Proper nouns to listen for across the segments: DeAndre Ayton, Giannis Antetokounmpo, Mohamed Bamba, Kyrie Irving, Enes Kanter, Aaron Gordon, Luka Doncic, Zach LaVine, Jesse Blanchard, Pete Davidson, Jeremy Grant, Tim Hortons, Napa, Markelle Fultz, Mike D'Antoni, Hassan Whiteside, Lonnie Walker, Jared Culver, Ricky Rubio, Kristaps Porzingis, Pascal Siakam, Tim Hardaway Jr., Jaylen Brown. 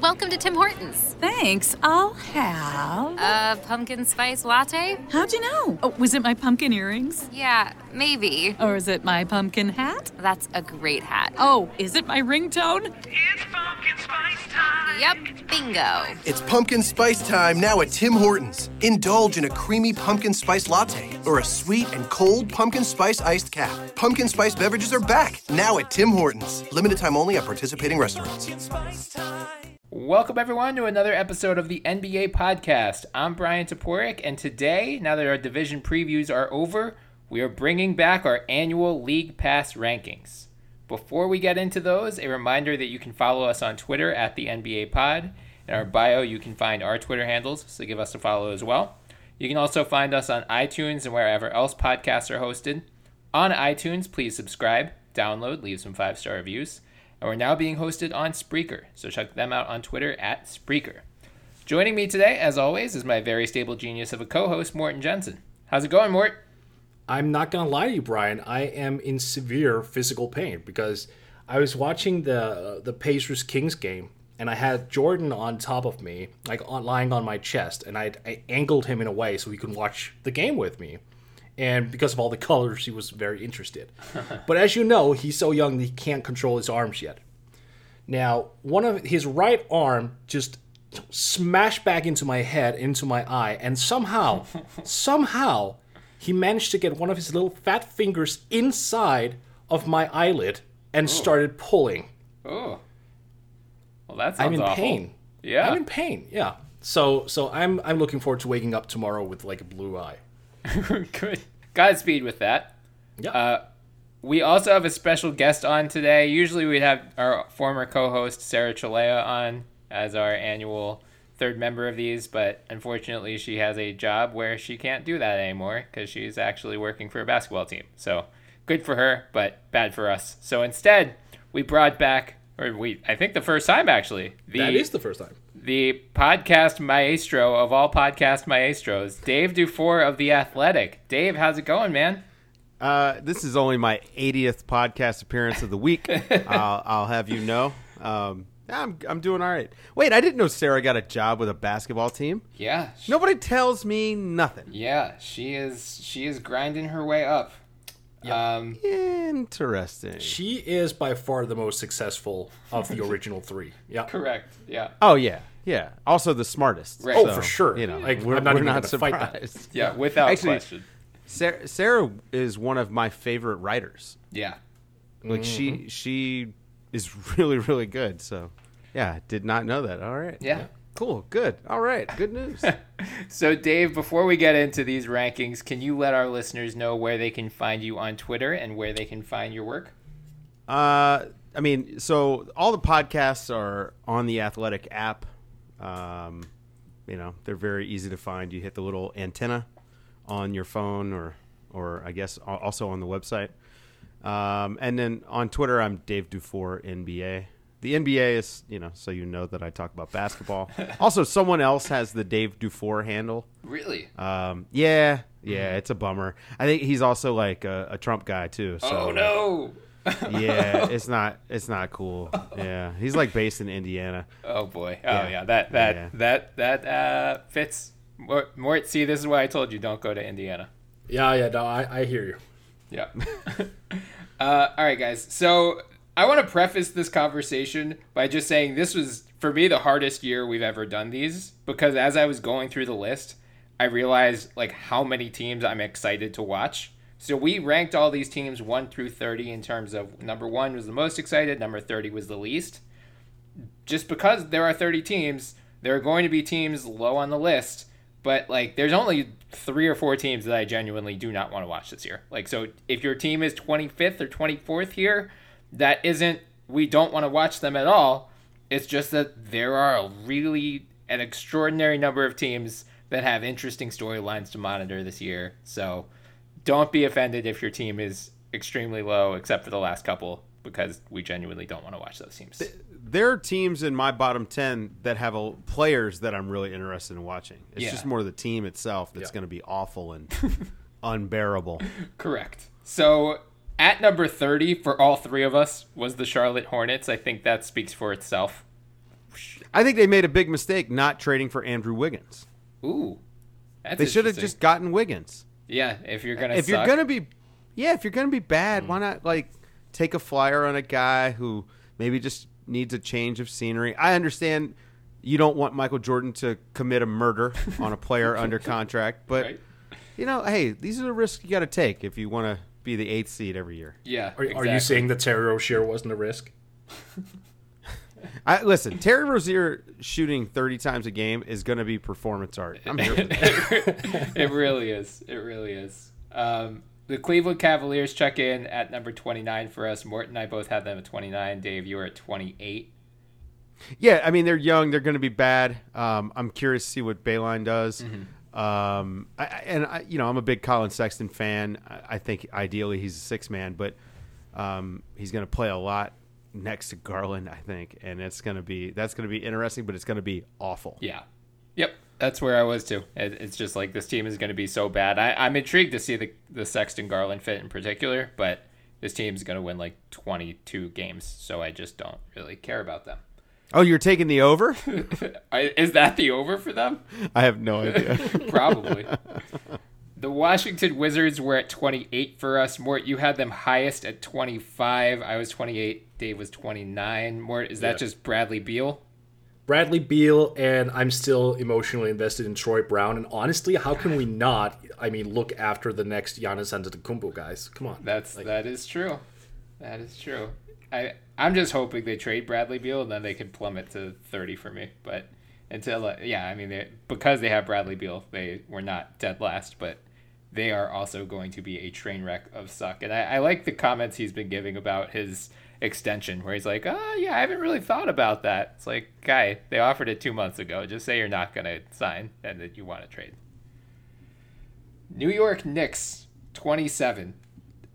Welcome to Tim Hortons. Thanks. I'll have... a pumpkin spice latte? How'd you know? Oh, was it my pumpkin earrings? Yeah, maybe. Or is it my pumpkin hat? That's a great hat. Oh, is it my ringtone? It's pumpkin spice time. Yep, bingo. It's pumpkin spice time now at Tim Hortons. Indulge in a creamy pumpkin spice latte or a sweet and cold pumpkin spice iced cap. Pumpkin spice beverages are back now at Tim Hortons. Limited time only at participating restaurants. Welcome, everyone, to another episode of the NBA Podcast. I'm Bryan Toporek, and today, now that our division previews are over, we are bringing back our annual League Pass rankings. Before we get into those, a reminder that you can follow us on Twitter at the NBA Pod. In our bio, you can find our Twitter handles, so give us a follow as well. You can also find us on iTunes and wherever else podcasts are hosted. On iTunes, please subscribe, download, leave some 5-star reviews. And we're now being hosted on Spreaker, so check them out on Twitter at Spreaker. Joining me today, as always, is my very stable genius of a co-host, Morten Jensen. How's it going, Mort? I'm not going to lie to you, Brian. I am in severe physical pain because I was watching the Pacers-Kings game, and I had Jordan on top of me, lying on my chest, and I angled him in a way so he could watch the game with me. And because of all the colors, he was very interested. But as you know, he's so young that he can't control his arms yet. Now, one of his right arm just smashed back into my head, into my eye, and somehow, he managed to get one of his little fat fingers inside of my eyelid and started pulling. Oh, well, that sounds awful. I'm in pain. So I'm looking forward to waking up tomorrow with like a blue eye. Good. Godspeed with that. Yep. We also have a special guest on today. Usually we'd have our former co-host Sarah Chalea on as our annual third member of these, but unfortunately she has a job where she can't do that anymore because she's actually working for a basketball team. So good for her, but bad for us. So instead, we brought back, I think the first time actually. That is the first time. The podcast maestro of all podcast maestros, Dave DuFour of The Athletic. Dave, how's it going, man? This is only my 80th podcast appearance of the week. I'll have you know. I'm doing all right. Wait, I didn't know Sarah got a job with a basketball team. Yeah. Nobody tells me nothing. Yeah, she is grinding her way up. Yep. Interesting. She is by far the most successful of the original three. Yeah. Correct. Yeah. Oh, yeah. Yeah. Also the smartest. Right. Oh, so, for sure. You know, like we're not surprised. Yeah, without question. Sarah is one of my favorite writers. Yeah. Like she is really, really good. So, yeah, did not know that. All right. Yeah. Cool. Good. All right. Good news. So, Dave, before we get into these rankings, can you let our listeners know where they can find you on Twitter and where they can find your work? So all the podcasts are on the Athletic app. They're very easy to find. You hit the little antenna on your phone or I guess also on the website. And then on Twitter, I'm Dave DuFour NBA. The NBA is, so you know that I talk about basketball. Also, someone else has the Dave DuFour handle. Really? Yeah, it's a bummer. I think he's also like a Trump guy too. So oh no! Yeah, it's not cool. Yeah, he's like based in Indiana. Oh boy! Yeah. Oh yeah, that fits. Mort, see, this is why I told you don't go to Indiana. Yeah. No, I hear you. Yeah. All right, guys. So. I want to preface this conversation by just saying this was, for me, the hardest year we've ever done these because as I was going through the list, I realized like how many teams I'm excited to watch. So we ranked all these teams 1 through 30 in terms of number 1 was the most excited, number 30 was the least. Just because there are 30 teams, there are going to be teams low on the list, but like there's only 3 or 4 teams that I genuinely do not want to watch this year. Like so if your team is 25th or 24th here, that isn't, we don't want to watch them at all. It's just that there are an extraordinary number of teams that have interesting storylines to monitor this year. So don't be offended if your team is extremely low, except for the last couple, because we genuinely don't want to watch those teams. There are teams in my bottom 10 that have players that I'm really interested in watching. It's just more the team itself that's going to be awful and unbearable. Correct. So at number 30 for all three of us was the Charlotte Hornets. I think that speaks for itself. I think they made a big mistake not trading for Andrew Wiggins. Ooh, they should have just gotten Wiggins. Yeah, if you're gonna be bad, why not take a flyer on a guy who maybe just needs a change of scenery? I understand you don't want Michael Jordan to commit a murder on a player under contract, but hey, these are the risks you got to take if you want to be the 8th seed every year. Yeah, Are you saying that Terry Rozier wasn't a risk? Listen, Terry Rozier shooting 30 times a game is going to be performance art. I'm here for that. It really is. It really is. The Cleveland Cavaliers check in at number 29 for us. Morten and I both had them at 29. Dave, you were at 28. Yeah, I mean, they're young. They're going to be bad. I'm curious to see what Beilein does. Mm-hmm. I'm a big Colin Sexton fan. I think ideally he's a six man, but he's going to play a lot next to Garland, I think, and that's going to be interesting, but it's going to be awful. Yeah. Yep. That's where I was too. It's just like this team is going to be so bad. I'm intrigued to see the Sexton Garland fit in particular, but this team's going to win 22 games, so I just don't really care about them. Oh, you're taking the over? Is that the over for them? I have no idea. Probably. The Washington Wizards were at 28 for us. Mort, you had them highest at 25. I was 28. Dave was 29. Mort, is that just Bradley Beal? Bradley Beal, and I'm still emotionally invested in Troy Brown. And honestly, how can we not? I mean, look after the next Giannis Antetokounmpo, guys. Come on. That is true. That is true. I'm just hoping they trade Bradley Beal, and then they can plummet to 30 for me. But until because they have Bradley Beal, they were not dead last, but they are also going to be a train wreck of suck. And I like the comments he's been giving about his extension, where he's like, I haven't really thought about that. It's like, guy, they offered it 2 months ago. Just say you're not going to sign and that you want to trade. New York Knicks, 27.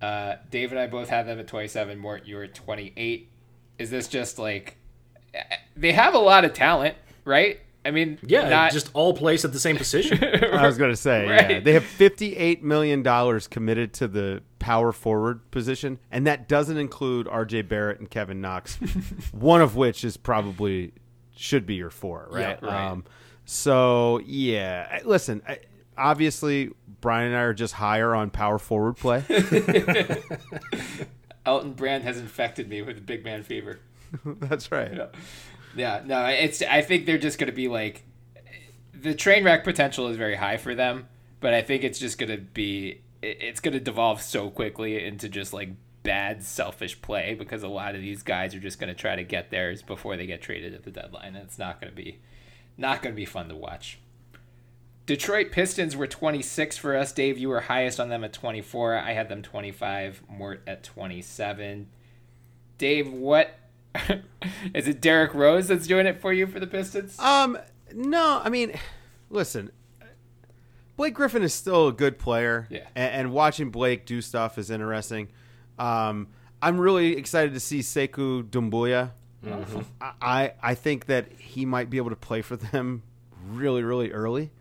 Dave and I both had them at 27. Mort, you were at 28. Is this just they have a lot of talent, right? I mean, just all plays at the same position. I was going to say, They have $58 million committed to the power forward position, and that doesn't include RJ Barrett and Kevin Knox, one of which is probably should be your four, right? Yeah, right. Listen, obviously, Brian and I are just higher on power forward play. Elton Brand has infected me with big man fever. That's right. Yeah. Yeah, no, I think they're just going to be the train wreck potential is very high for them, but I think it's just going to be, it's going to devolve so quickly into just bad, selfish play, because a lot of these guys are just going to try to get theirs before they get traded at the deadline, and it's not going to be fun to watch. Detroit Pistons were 26 for us. Dave, you were highest on them at 24. I had them 25, Mort at 27. Dave, what? Is it Derrick Rose that's doing it for you for the Pistons? No, I mean, listen, Blake Griffin is still a good player, and watching Blake do stuff is interesting. I'm really excited to see Sekou Doumbouya. Mm-hmm. I think that he might be able to play for them really, really early,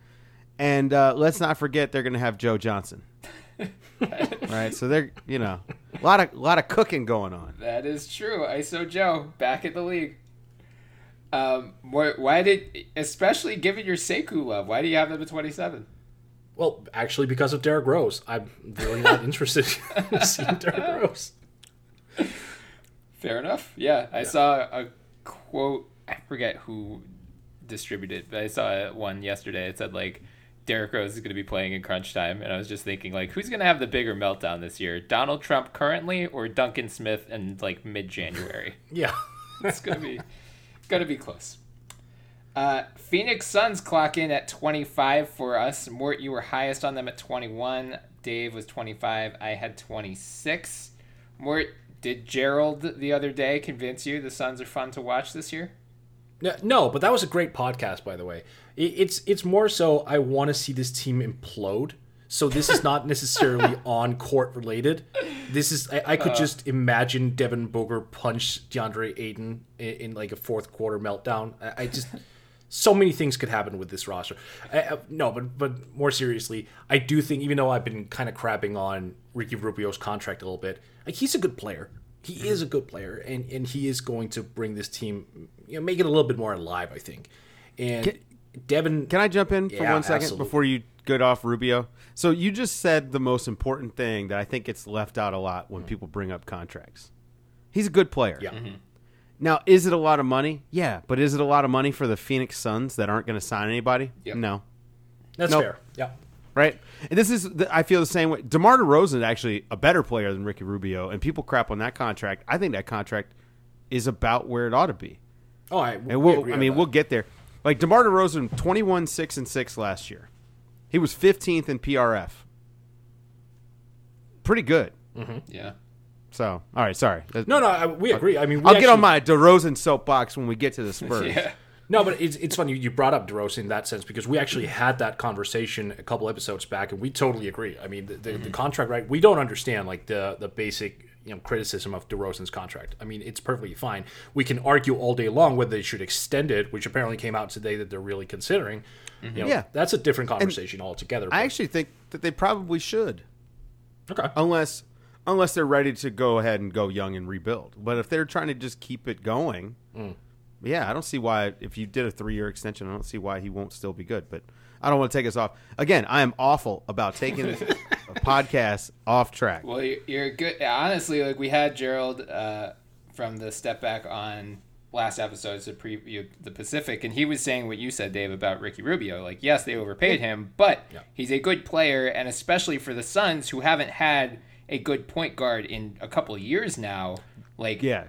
and let's not forget they're going to have Joe Johnson. Right, so they're a lot of cooking going on. That is true. ISO Joe back at the league. Why did, especially given your Sekou love, why do you have them at 27? Well, actually, because of Derrick Rose. I'm really not interested in seeing Derrick Rose. Fair enough. Yeah, I saw a quote. I forget who distributed, but I saw one yesterday. It said Derrick Rose is going to be playing in crunch time, and I was just thinking, who's going to have the bigger meltdown this year? Donald Trump currently, or Duncan Smith in mid-January? Yeah, it's going to be close. Phoenix Suns clock in at 25 for us. Mort, you were highest on them at 21. Dave was 25. I had 26. Mort, did Gerald the other day convince you the Suns are fun to watch this year? No, but that was a great podcast, by the way. It's more so I want to see this team implode. So this is not necessarily on court related. This is I could just imagine Devin Booker punch DeAndre Ayton in like a fourth quarter meltdown. I just so many things could happen with this roster. No, but more seriously, I do think, even though I've been kind of crapping on Ricky Rubio's contract a little bit, like, he's a good player. He is a good player, and he is going to bring this team, you know, make it a little bit more alive, I think. And Devin, can I jump in for 1 second before you get off Rubio? So you just said the most important thing that I think gets left out a lot when people bring up contracts. He's a good player. Yeah. Mm-hmm. Now, is it a lot of money? Yeah, but is it a lot of money for the Phoenix Suns that aren't going to sign anybody? Yep. No. That's fair. Yeah. Right? And this is, I feel the same way. DeMar DeRozan is actually a better player than Ricky Rubio, and people crap on that contract. I think that contract is about where it ought to be. Oh, we'll get there. Like, DeMar DeRozan, 21-6-6 last year. He was 15th in PRF. Pretty good. Mm-hmm. Yeah. So, all right, sorry. We agree. I mean, I'll get on my DeRozan soapbox when we get to the Spurs. Yeah. No, but it's funny you brought up DeRozan in that sense, because we actually had that conversation a couple episodes back, and we totally agree. I mean, the contract, right? We don't understand like the basic, you know, criticism of DeRozan's contract. I mean, it's perfectly fine. We can argue all day long whether they should extend it, which apparently came out today that they're really considering. Mm-hmm. You know, yeah, that's a different conversation altogether. I actually think that they probably should. Okay, unless they're ready to go ahead and go young and rebuild. But if they're trying to just keep it going. Mm. Yeah, I don't see why, if you did a 3-year extension, I don't see why he won't still be good. But I don't want to take us off. Again, I am awful about taking a podcast off track. Well, you're good. Honestly, like, we had Gerald from the Step Back on last episode to preview the Pacific, and he was saying what you said, Dave, about Ricky Rubio. Like, yes, they overpaid him, but he's a good player, and especially for the Suns, who haven't had a good point guard in a couple of years now. Like, yeah.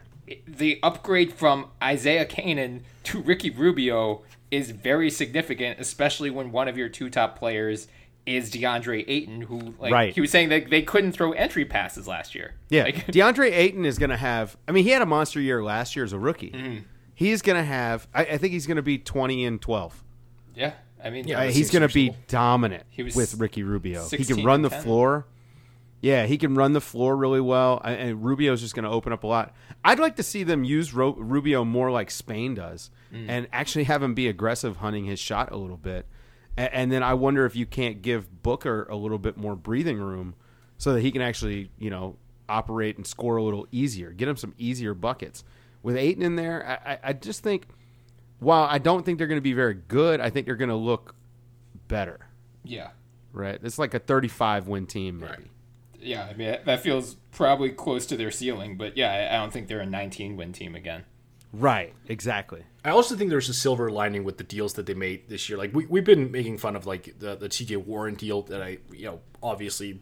The upgrade from Isaiah Kanan to Ricky Rubio is very significant, especially when one of your two top players is DeAndre Ayton, who, like, he was saying that they couldn't throw entry passes last year. Yeah, like, DeAndre Ayton is going to have – I mean, he had a monster year last year as a rookie. Mm-hmm. He's going to have – I think he's going to be 20-12. Yeah, I mean – yeah, he's going to be dominant with Ricky Rubio. He can run the floor. Yeah, he can run the floor really well, and Rubio's just going to open up a lot. I'd like to see them use Rubio more like Spain does and actually have him be aggressive hunting his shot a little bit. And then I wonder if you can't give Booker a little bit more breathing room so that he can actually, you know, operate and score a little easier, get him some easier buckets. With Ayton in there, I just think, while I don't think they're going to be very good, I think they're going to look better. Yeah. Right? It's like a 35-win team maybe. Right. Yeah, I mean, that feels probably close to their ceiling, but yeah, I don't think they're a 19-win team again. Right, exactly. I also think there's a silver lining with the deals that they made this year. Like, we've been making fun of, like, the TJ Warren deal that obviously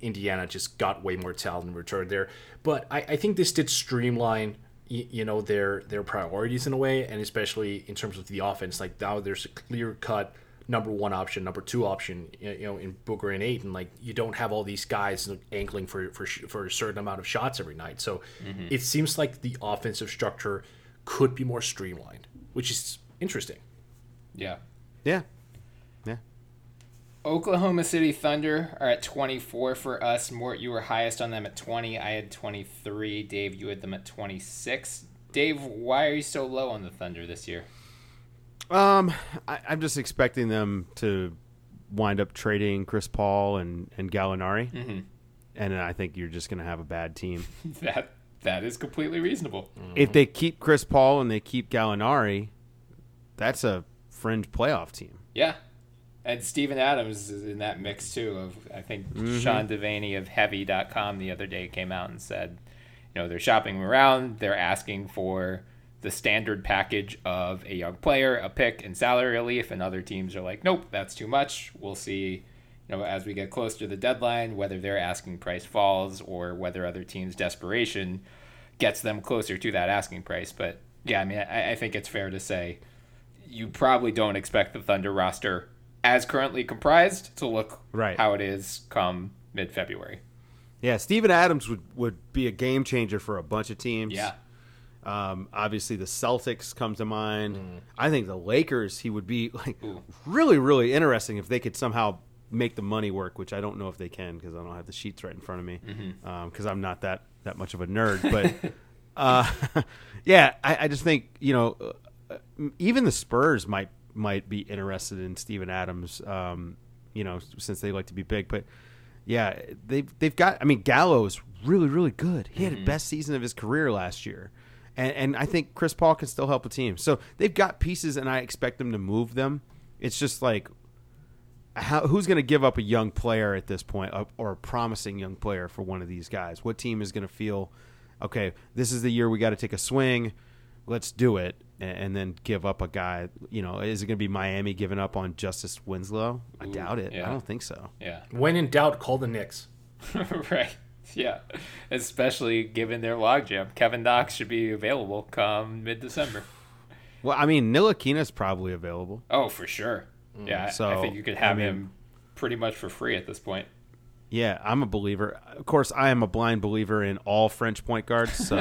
Indiana just got way more talent in return there. But I think this did streamline, you know, their priorities in a way, and especially in terms of the offense. Like, now there's a clear-cut number one option, number two option, you know, in Booker and Ayton. Like, you don't have all these guys angling for a certain amount of shots every night. So it seems like the offensive structure could be more streamlined, which is interesting. Yeah. Yeah. Yeah. Oklahoma City Thunder are at 24 for us. Mort, you were highest on them at 20. I had 23. Dave, you had them at 26. Dave, why are you so low on the Thunder this year? I'm just expecting them to wind up trading Chris Paul and Gallinari, and I think you're just going to have a bad team. that is completely reasonable. If they keep Chris Paul and they keep Gallinari, that's a fringe playoff team. Yeah, and Steven Adams is in that mix too. Sean Devaney of Heavy.com the other day came out and said, you know, they're shopping around, they're asking for the standard package of a young player, a pick, and salary relief, and other teams are like, nope, that's too much. We'll see, you know, as we get close to the deadline, whether their asking price falls or whether other teams' desperation gets them closer to that asking price. But yeah, I mean, I think it's fair to say you probably don't expect the Thunder roster as currently comprised to look how it is come mid-February. Yeah, Steven Adams would be a game changer for a bunch of teams. Yeah. Obviously, the Celtics come to mind. Mm. I think the Lakers, he would be like really, really interesting if they could somehow make the money work, which I don't know if they can because I don't have the sheets right in front of me because I'm not that much of a nerd. But yeah, I just think, you know, even the Spurs might be interested in Steven Adams, you know, since they like to be big. But yeah, they've got, I mean, Gallo is really, really good. He had the best season of his career last year. And I think Chris Paul can still help a team. So they've got pieces, and I expect them to move them. It's just like, who's going to give up a young player at this point or a promising young player for one of these guys? What team is going to feel, okay, this is the year we got to take a swing, let's do it, and then give up a guy? You know, is it going to be Miami giving up on Justice Winslow? I doubt it. Yeah. I don't think so. Yeah. When in doubt, call the Knicks. Right. Yeah, especially given their logjam. Kevin Knox should be available come mid-December. Well, I mean, Ntilikina's probably available. Oh, for sure. Yeah, so, I think you could have him pretty much for free at this point. Yeah, I'm a believer. Of course, I am a blind believer in all French point guards, so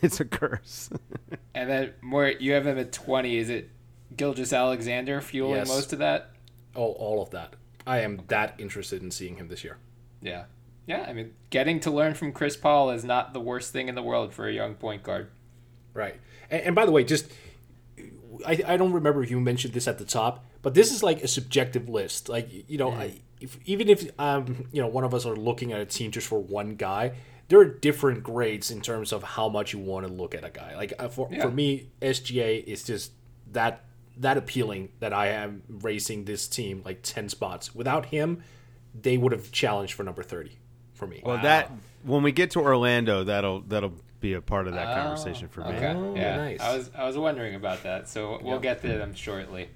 it's a curse. And then you have him at 20. Is it Gilgeous-Alexander fueling most of that? All of that. I am that interested in seeing him this year. Yeah. Yeah, I mean, getting to learn from Chris Paul is not the worst thing in the world for a young point guard. Right. And by the way, just I don't remember if you mentioned this at the top, but this is like a subjective list. Like, you know, if one of us are looking at a team just for one guy, there are different grades in terms of how much you want to look at a guy. Like for me, SGA is just that appealing that I am raising this team like 10 spots. Without him, they would have challenged for number 30 for me. Well, that when we get to Orlando, that'll be a part of that conversation for me. Okay. Oh, yeah. Nice. I was wondering about that, so we'll get to them shortly.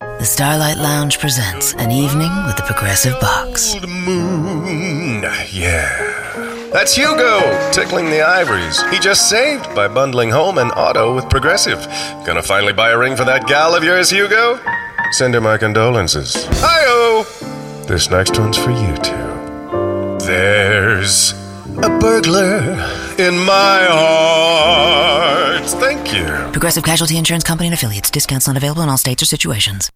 The Starlight Lounge presents An Evening with the Progressive Box. The moon. Yeah. That's Hugo tickling the ivories. He just saved by bundling home and auto with Progressive. Gonna finally buy a ring for that gal of yours, Hugo? Send her my condolences. Hi-oh! This next one's for you two. There's a burglar in my heart. Thank you. Progressive Casualty Insurance Company and affiliates. Discounts not available in all states or situations.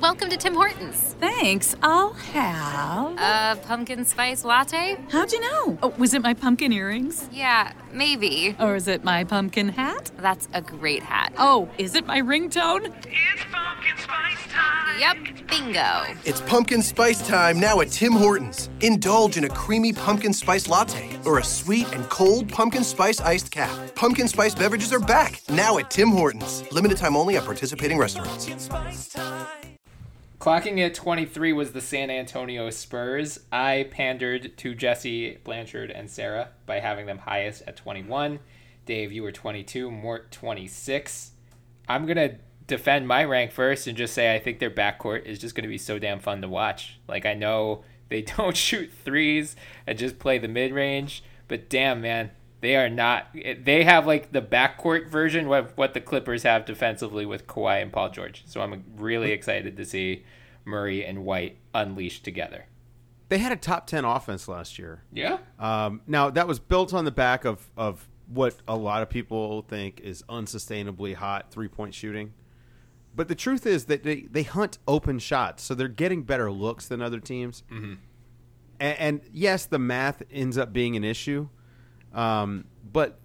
Welcome to Tim Hortons. Thanks. I'll have a pumpkin spice latte. How'd you know? Oh, was it my pumpkin earrings? Yeah, maybe. Or is it my pumpkin hat? That's a great hat. Oh, is it my ringtone? It's pumpkin spice time. Yep, bingo. It's pumpkin spice time now at Tim Hortons. Indulge in a creamy pumpkin spice latte or a sweet and cold pumpkin spice iced cap. Pumpkin spice beverages are back now at Tim Hortons. Limited time only at participating restaurants. Pumpkin spice time. Clocking at 23 was the San Antonio Spurs. I pandered to Jesse, Blanchard, and Sarah by having them highest at 21. Dave, you were 22, Mort 26. I'm going to defend my rank first and just say I think their backcourt is just going to be so damn fun to watch. Like, I know they don't shoot threes and just play the mid-range, but damn, man, they have like the backcourt version of what the Clippers have defensively with Kawhi and Paul George. So I'm really excited to see Murray and White unleashed together. They had a top 10 offense last year. Yeah. Now that was built on the back of what a lot of people think is unsustainably hot 3-point shooting. But the truth is that they hunt open shots. So they're getting better looks than other teams. Mm-hmm. And yes, the math ends up being an issue. But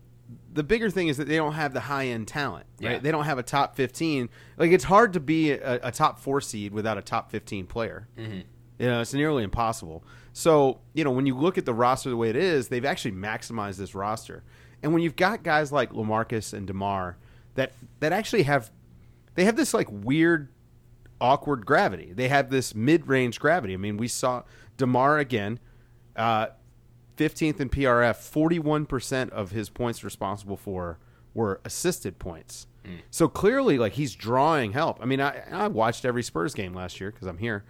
the bigger thing is that they don't have the high-end talent, right? Yeah. They don't have a top 15. Like, it's hard to be a top 4 seed without a top 15 player. Mm-hmm. You know, it's nearly impossible. So, you know, when you look at the roster the way it is, they've actually maximized this roster. And when you've got guys like LaMarcus and DeMar that actually have this, like, weird, awkward gravity. They have this mid-range gravity. I mean, we saw DeMar again, 15th in PRF, 41% of his points responsible for were assisted points. Mm. So clearly, like, he's drawing help. I mean, I watched every Spurs game last year because I'm here.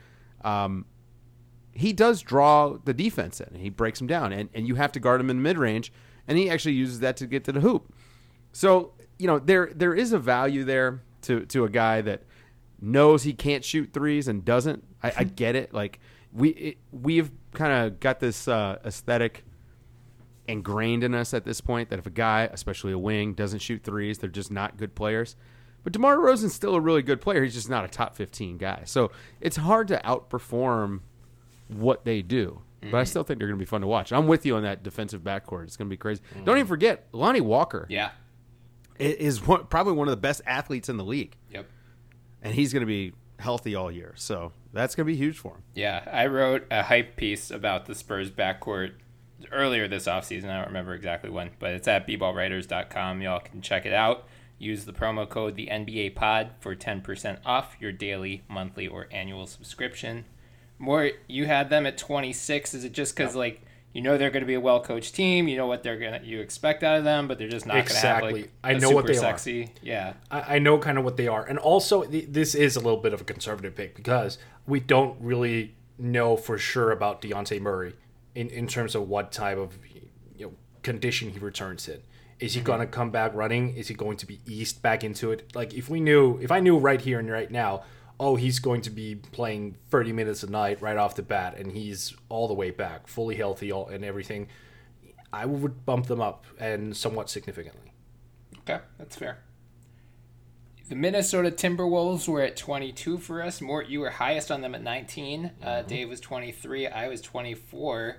He does draw the defense in. He breaks them down, and you have to guard him in the mid-range, and he actually uses that to get to the hoop. So, you know, there is a value there to a guy that knows he can't shoot threes and doesn't. I get it. Like, we've kind of got this aesthetic ingrained in us at this point that if a guy, especially a wing, doesn't shoot threes, they're just not good players. But DeMar DeRozan's still a really good player. He's just not a top 15 guy. So it's hard to outperform what they do. Mm-hmm. But I still think they're going to be fun to watch. I'm with you on that defensive backcourt. It's going to be crazy. Mm-hmm. Don't even forget, Lonnie Walker is probably one of the best athletes in the league. Yep. And he's going to be healthy all year. So that's going to be huge for him. Yeah, I wrote a hype piece about the Spurs backcourt earlier this offseason. I don't remember exactly when, but it's at bballwriters.com. Y'all can check it out. Use the promo code the NBA Pod for 10% off your daily, monthly, or annual subscription. More, you had them at 26. Is it just because, like, you know they're going to be a well-coached team, you know what they're going to, you expect out of them, but they're just not going to have, like, I know what they sexy are. Yeah. I know kind of what they are. And also, this is a little bit of a conservative pick because we don't really know for sure about Dejounte Murray in terms of what type of, you know, condition he returns in. Is he going to come back running? Is he going to be eased back into it? Like, if I knew right here and right now, oh, he's going to be playing 30 minutes a night right off the bat, and he's all the way back, fully healthy and everything, I would bump them up and somewhat significantly. Okay, that's fair. The Minnesota Timberwolves were at 22 for us. Mort, you were highest on them at 19. Dave was 23. I was 24.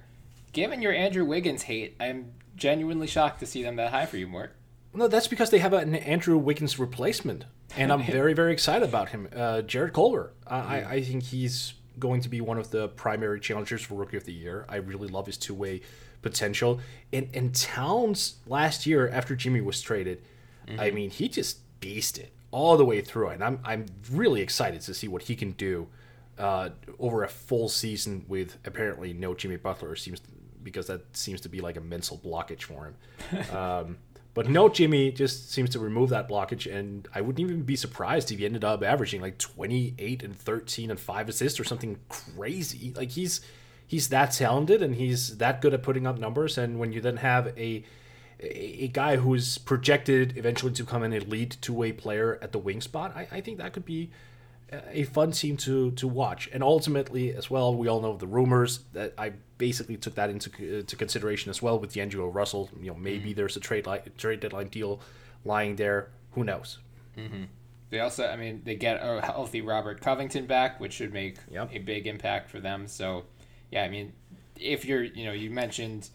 Given your Andrew Wiggins hate, I'm genuinely shocked to see them that high for you, Mort. No, that's because they have an Andrew Wiggins replacement, and I'm very, very excited about him. Jared Culver. I think he's going to be one of the primary challengers for Rookie of the Year. I really love his two-way potential. And Towns last year, after Jimmy was traded, I mean, he just beasted all the way through it. And I'm really excited to see what he can do over a full season with apparently no Jimmy Butler, because that seems to be like a mental blockage for him. But no Jimmy just seems to remove that blockage, and I wouldn't even be surprised if he ended up averaging like 28 and 13 and 5 assists or something crazy. Like he's that talented and he's that good at putting up numbers, and when you then have a guy who's projected eventually to become an elite two-way player at the wing spot, I think that could be a fun team to watch. And ultimately as well, we all know the rumors that I basically took that into consideration as well with D'Angelo Russell. You know, maybe there's a trade deadline deal lying there. Who knows? Mm-hmm. They also, I mean, they get a healthy Robert Covington back, which should make a big impact for them. So, yeah, I mean, if you're, you know, you mentioned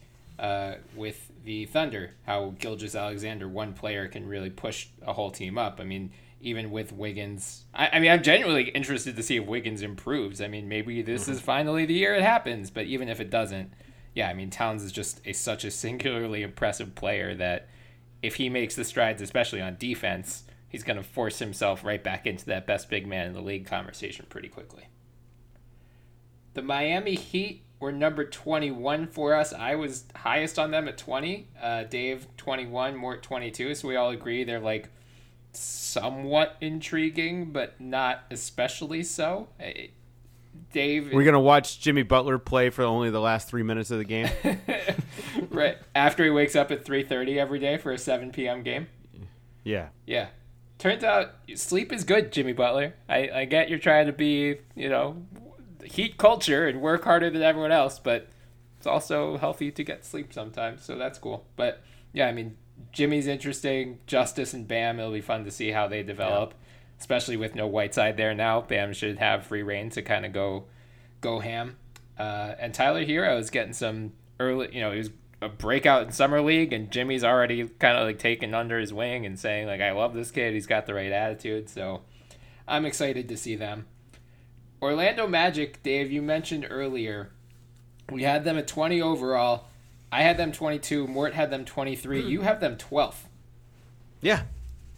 with the Thunder how Gilgeous-Alexander, one player, can really push a whole team up. I mean, even with Wiggins, I mean, I'm genuinely interested to see if Wiggins improves. I mean, maybe this is finally the year it happens, but even if it doesn't, yeah, I mean, Towns is just such a singularly impressive player that if he makes the strides, especially on defense, he's going to force himself right back into that best big man in the league conversation pretty quickly. The Miami Heat were number 21 for us. I was highest on them at 20. Dave, 21, Mort, 22. So we all agree they're like somewhat intriguing, but not especially so. Dave, we're gonna watch Jimmy Butler play for only the last 3 minutes of the game, right after he wakes up at 3:30 every day for a 7 p.m. game. Yeah. Turns out sleep is good, Jimmy Butler. I get you're trying to be, you know, Heat culture and work harder than everyone else, but it's also healthy to get sleep sometimes, so that's cool. But yeah, I mean, Jimmy's interesting. Justice and Bam, it'll be fun to see how they develop, especially with no Whiteside there now. Bam should have free reign to kind of go ham. And Tyler Hero is getting some early, you know, he was a breakout in Summer League, and Jimmy's already kind of like taken under his wing and saying, like, I love this kid. He's got the right attitude. So I'm excited to see them. Orlando Magic, Dave, you mentioned earlier, we had them at 20 overall. I had them 22. Mort had them 23. You have them 12th. Yeah.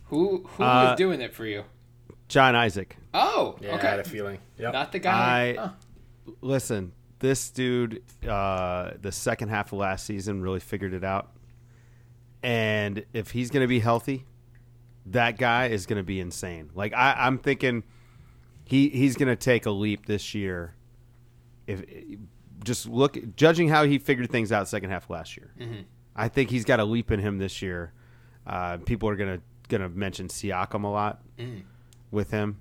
Who was doing it for you? John Isaac. Oh, yeah, okay. I had a feeling. Yep. Not the guy. Listen, this dude, the second half of last season really figured it out. And if he's going to be healthy, that guy is going to be insane. Like, I'm thinking he's going to take a leap this year. Just judging how he figured things out second half last year. Mm-hmm. I think he's got a leap in him this year. People are gonna mention Siakam a lot with him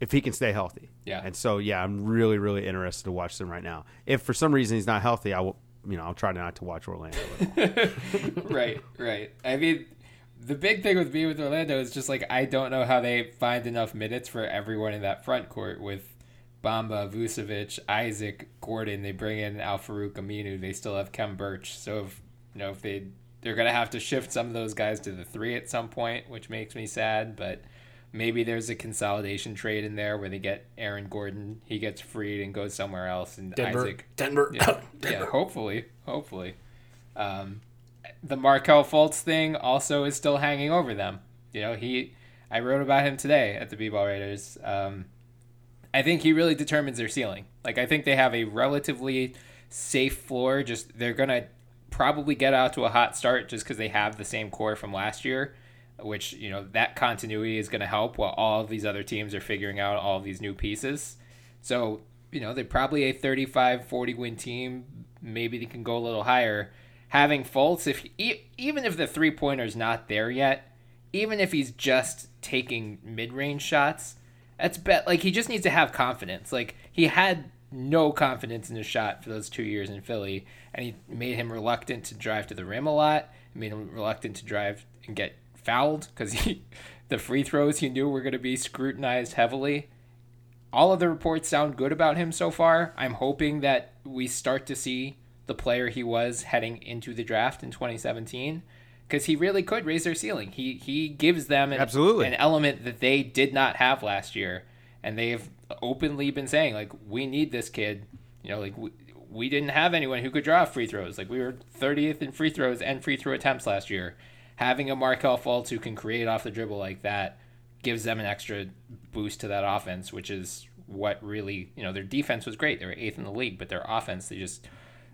if he can stay healthy. Yeah, and so I'm really, really interested to watch them right now. If for some reason he's not healthy, I will you know, I'll try not to watch Orlando at all. Right, right. I mean, the big thing with me with Orlando is just, like, I don't know how they find enough minutes for everyone in that front court with Bamba, Vucevic, Isaac, Gordon. They bring in Al-Farouq Aminu. They still have Khem Birch. So, if, you know, if they're going to have to shift some of those guys to the three at some point, which makes me sad, but maybe there's a consolidation trade in there where they get Aaron Gordon. He gets freed and goes somewhere else. And Denver. Yeah, Denver. Yeah, hopefully. The Markelle Fultz thing also is still hanging over them. You know, I wrote about him today at the B-Ball Raiders. I think he really determines their ceiling. Like, I think they have a relatively safe floor. Just, they're going to probably get out to a hot start just because they have the same core from last year, which, you know, that continuity is going to help while all of these other teams are figuring out all of these new pieces. So, you know, they're probably a 35-40 win team. Maybe they can go a little higher. Having Fultz, even if the three-pointer's not there yet, even if he's just taking mid-range shots, that's bet. Like, he just needs to have confidence. Like, he had no confidence in his shot for those 2 years in Philly, and he made him reluctant to drive to the rim a lot. It made him reluctant to drive and get fouled because the free throws he knew were going to be scrutinized heavily. All of the reports sound good about him so far. I'm hoping that we start to see the player he was heading into the draft in 2017, because he really could raise their ceiling. He gives them an element that they did not have last year, and they've openly been saying, like, we need this kid. You know, like, we didn't have anyone who could draw free throws. Like, we were 30th in free throws and free throw attempts last year. Having a Markelle Fultz who can create off the dribble like that gives them an extra boost to that offense, which is what really, you know, their defense was great. They were 8th in the league, but their offense, they just,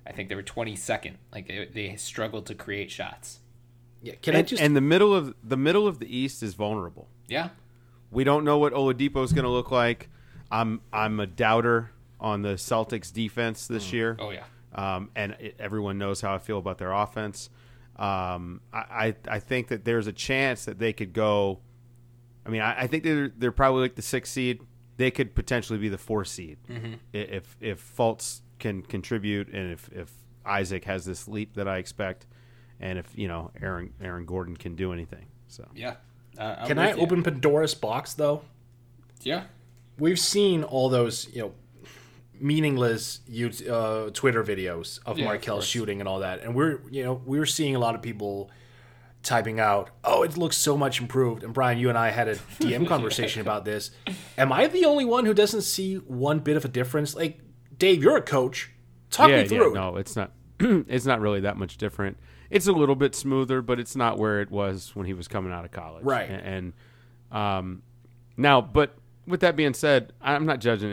I think they were 22nd. Like, they struggled to create shots. Yeah, and the middle of the East is vulnerable. Yeah, we don't know what Oladipo is going to look like. I'm a doubter on the Celtics defense this year. Oh yeah, and everyone knows how I feel about their offense. I think that there's a chance that they could go. I mean, I think they're probably like the 6th seed. They could potentially be the 4th seed if Fultz can contribute, and if Isaac has this leap that I expect, and if, you know, Aaron Gordon can do anything. So yeah, can I open Pandora's box though? Yeah, we've seen all those, you know, meaningless Twitter videos of Markelle shooting and all that, and we're seeing a lot of people typing out, oh, it looks so much improved. And Brian, you and I had a DM conversation about this. Am I the only one who doesn't see one bit of a difference? Like, Dave, you're a coach. Talk me through it. No, it's not. It's not really that much different. It's a little bit smoother, but it's not where it was when he was coming out of college. Right. And now, but with that being said, I'm not judging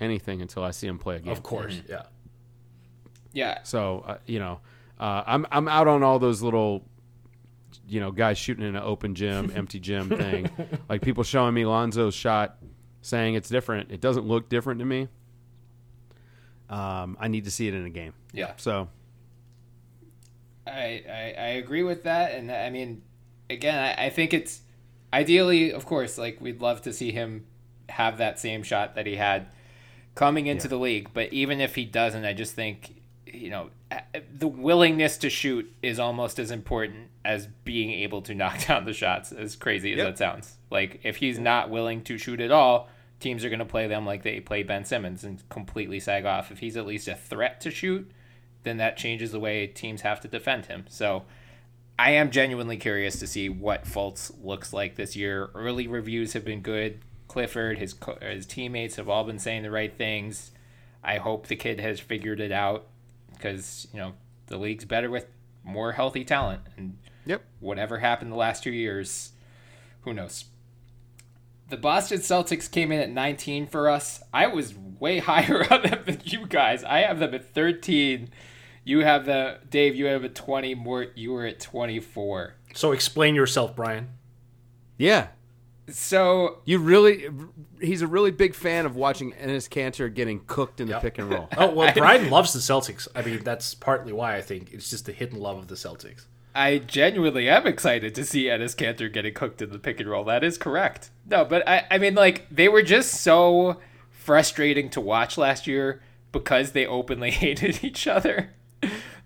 anything until I see him play a game. Of course, yeah. Yeah. So, I'm out on all those little, you know, guys shooting in an open gym, empty gym thing. Like, people showing me Lonzo's shot, saying it's different. It doesn't look different to me. I need to see it in a game. Yeah. So I agree with that. And I mean, again, I think it's ideally, of course, like, we'd love to see him have that same shot that he had coming into the league. But even if he doesn't, I just think, you know, the willingness to shoot is almost as important as being able to knock down the shots, as crazy as that sounds. Like, if he's not willing to shoot at all, teams are going to play them like they play Ben Simmons and completely sag off. If he's at least a threat to shoot, then that changes the way teams have to defend him. So I am genuinely curious to see what Fultz looks like this year. Early reviews have been good. Clifford, his teammates have all been saying the right things. I hope the kid has figured it out, because, you know, the league's better with more healthy talent. And whatever happened the last 2 years, who knows? The Boston Celtics came in at 19 for us. I was way higher on them than you guys. I have them at 13. You have the Dave, you have a 20. Mort, you were at 24. So explain yourself, Brian. Yeah. So he's a really big fan of watching Enes Kanter getting cooked in the pick and roll. Oh, well, Brian loves the Celtics. I mean, that's partly why I think it's just the hidden love of the Celtics. I genuinely am excited to see Enes Kanter getting cooked in the pick and roll. That is correct. No, but I mean, like, they were just so frustrating to watch last year because they openly hated each other.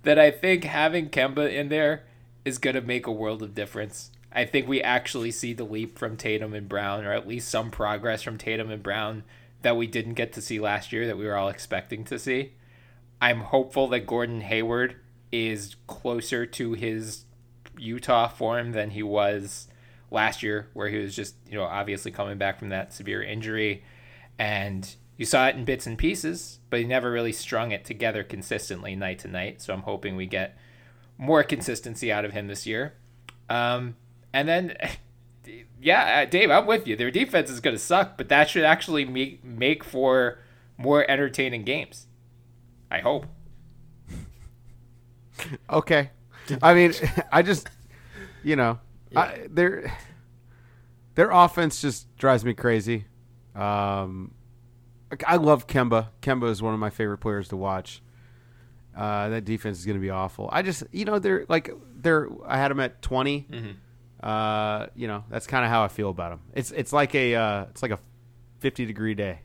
that I think having Kemba in there is going to make a world of difference. I think we actually see the leap from Tatum and Brown, or at least some progress from Tatum and Brown that we didn't get to see last year that we were all expecting to see. I'm hopeful that Gordon Hayward is closer to his Utah form than he was last year, where he was just, you know, obviously coming back from that severe injury. And you saw it in bits and pieces, but he never really strung it together consistently night to night. So I'm hoping we get more consistency out of him this year. And then, yeah, Dave, I'm with you. Their defense is going to suck, but that should actually make for more entertaining games. I hope. Okay. I mean, I just, you know, yeah. Their offense just drives me crazy. I love Kemba. Kemba is one of my favorite players to watch. That defense is going to be awful. I just, you know, I had them at 20. Mm-hmm. You know, that's kind of how I feel about them. It's like a 50 degree day.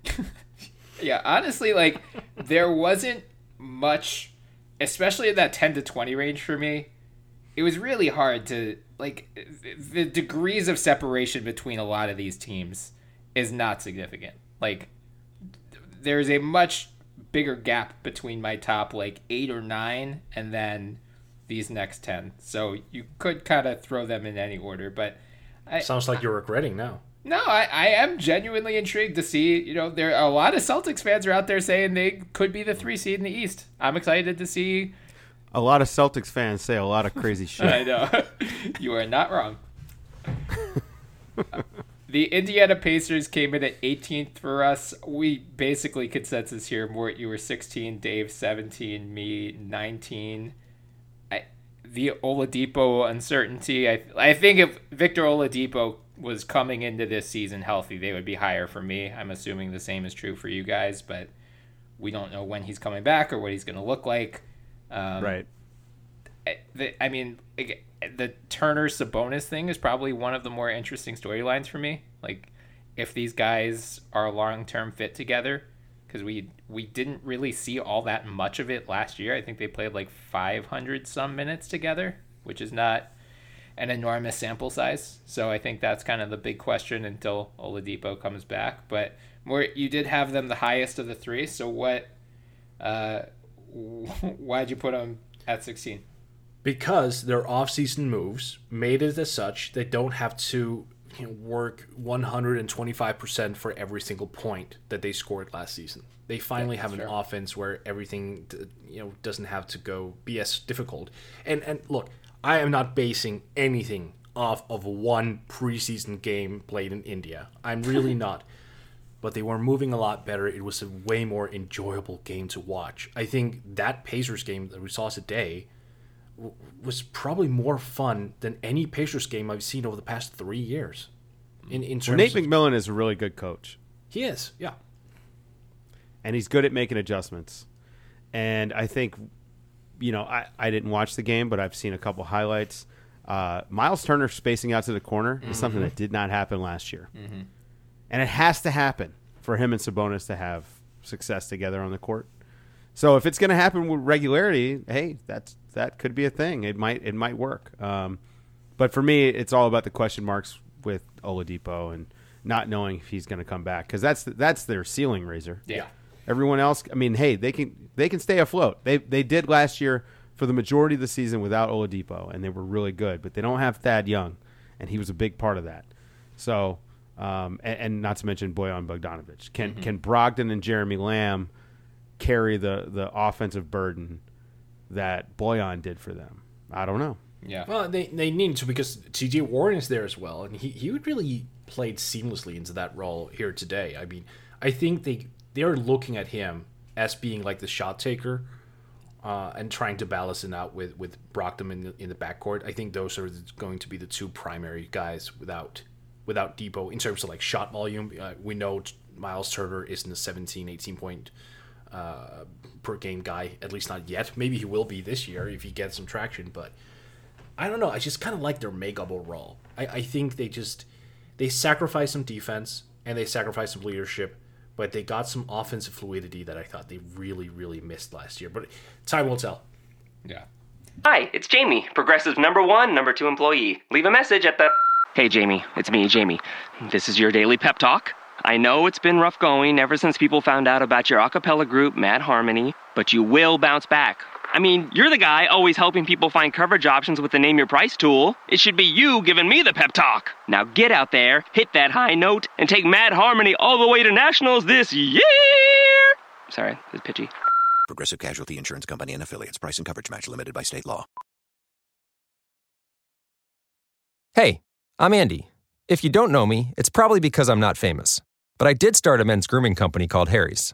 Yeah, honestly, like there wasn't much, especially in that 10 to 20 range for me. It was really hard to like the degrees of separation between a lot of these teams is not significant. Like there's a much bigger gap between my top like 8 or 9 and then these next 10. So you could kind of throw them in any order, but sounds like you're regretting now. No, I am genuinely intrigued to see, you know, there are a lot of Celtics fans are out there saying they could be the 3 seed in the East. I'm excited to see. A lot of Celtics fans say a lot of crazy shit. I know. You are not wrong. The Indiana Pacers came in at 18th for us. We basically consensus here. Mort, you were 16, Dave 17, me 19. The Oladipo uncertainty. I think if Victor Oladipo was coming into this season healthy, they would be higher for me. I'm assuming the same is true for you guys, but we don't know when he's coming back or what he's going to look like. Right. I mean, the Turner Sabonis thing is probably one of the more interesting storylines for me. Like, if these guys are long-term fit together, because we didn't really see all that much of it last year. I think they played like 500-some minutes together, which is not an enormous sample size. So I think that's kind of the big question until Oladipo comes back. But Mort, you did have them the highest of the three. So what? Why'd you put them at 16? Because their offseason moves made it as such they don't have to work 125% for every single point that they scored last season. They finally have an offense where everything doesn't have to go be as difficult. And look, I am not basing anything off of one preseason game played in India. I'm really not. But they were moving a lot better. It was a way more enjoyable game to watch. I think that Pacers game that we saw today was probably more fun than any Pacers game I've seen over the past 3 years. In terms Nate McMillan is a really good coach. He is, yeah. And he's good at making adjustments. And I think, I didn't watch the game, but I've seen a couple highlights. Myles Turner spacing out to the corner is something that did not happen last year. Mm-hmm. And it has to happen for him and Sabonis to have success together on the court. So if it's going to happen with regularity, hey, that could be a thing. It might work. But for me, it's all about the question marks with Oladipo and not knowing if he's going to come back because that's their ceiling raiser. Yeah. Everyone else, I mean, hey, they can stay afloat. They did last year for the majority of the season without Oladipo, and they were really good. But they don't have Thad Young, and he was a big part of that. So, and not to mention Bojan Bogdanovic. Can Brogdon and Jeremy Lamb carry the offensive burden that Bojan did for them? I don't know. Yeah. Well, they need to because T.J. Warren is there as well, and he really played seamlessly into that role here today. I mean, I think they're looking at him as being like the shot taker and trying to balance it out with Brogdon in the backcourt. I think those are going to be the two primary guys without Depot in terms of like shot volume. We know Myles Turner isn't a 17, 18-point per game guy, at least not yet. Maybe he will be this year if he gets some traction, but I don't know. I just kind of like their makeup overall. I think they sacrificed some defense and they sacrificed some leadership, but they got some offensive fluidity that I thought they really, really missed last year. But time will tell. Yeah. Hi, it's Jamie, Progressive #1, #2 employee. Leave a message at the... Hey Jamie, it's me, Jamie. This is your daily pep talk. I know it's been rough going ever since people found out about your a cappella group, Mad Harmony, but you will bounce back. I mean, you're the guy always helping people find coverage options with the Name Your Price tool. It should be you giving me the pep talk. Now get out there, hit that high note, and take Mad Harmony all the way to nationals this year! Sorry, it's pitchy. Progressive Casualty Insurance Company and Affiliates. Price and coverage match limited by state law. Hey, I'm Andy. If you don't know me, it's probably because I'm not famous. But I did start a men's grooming company called Harry's.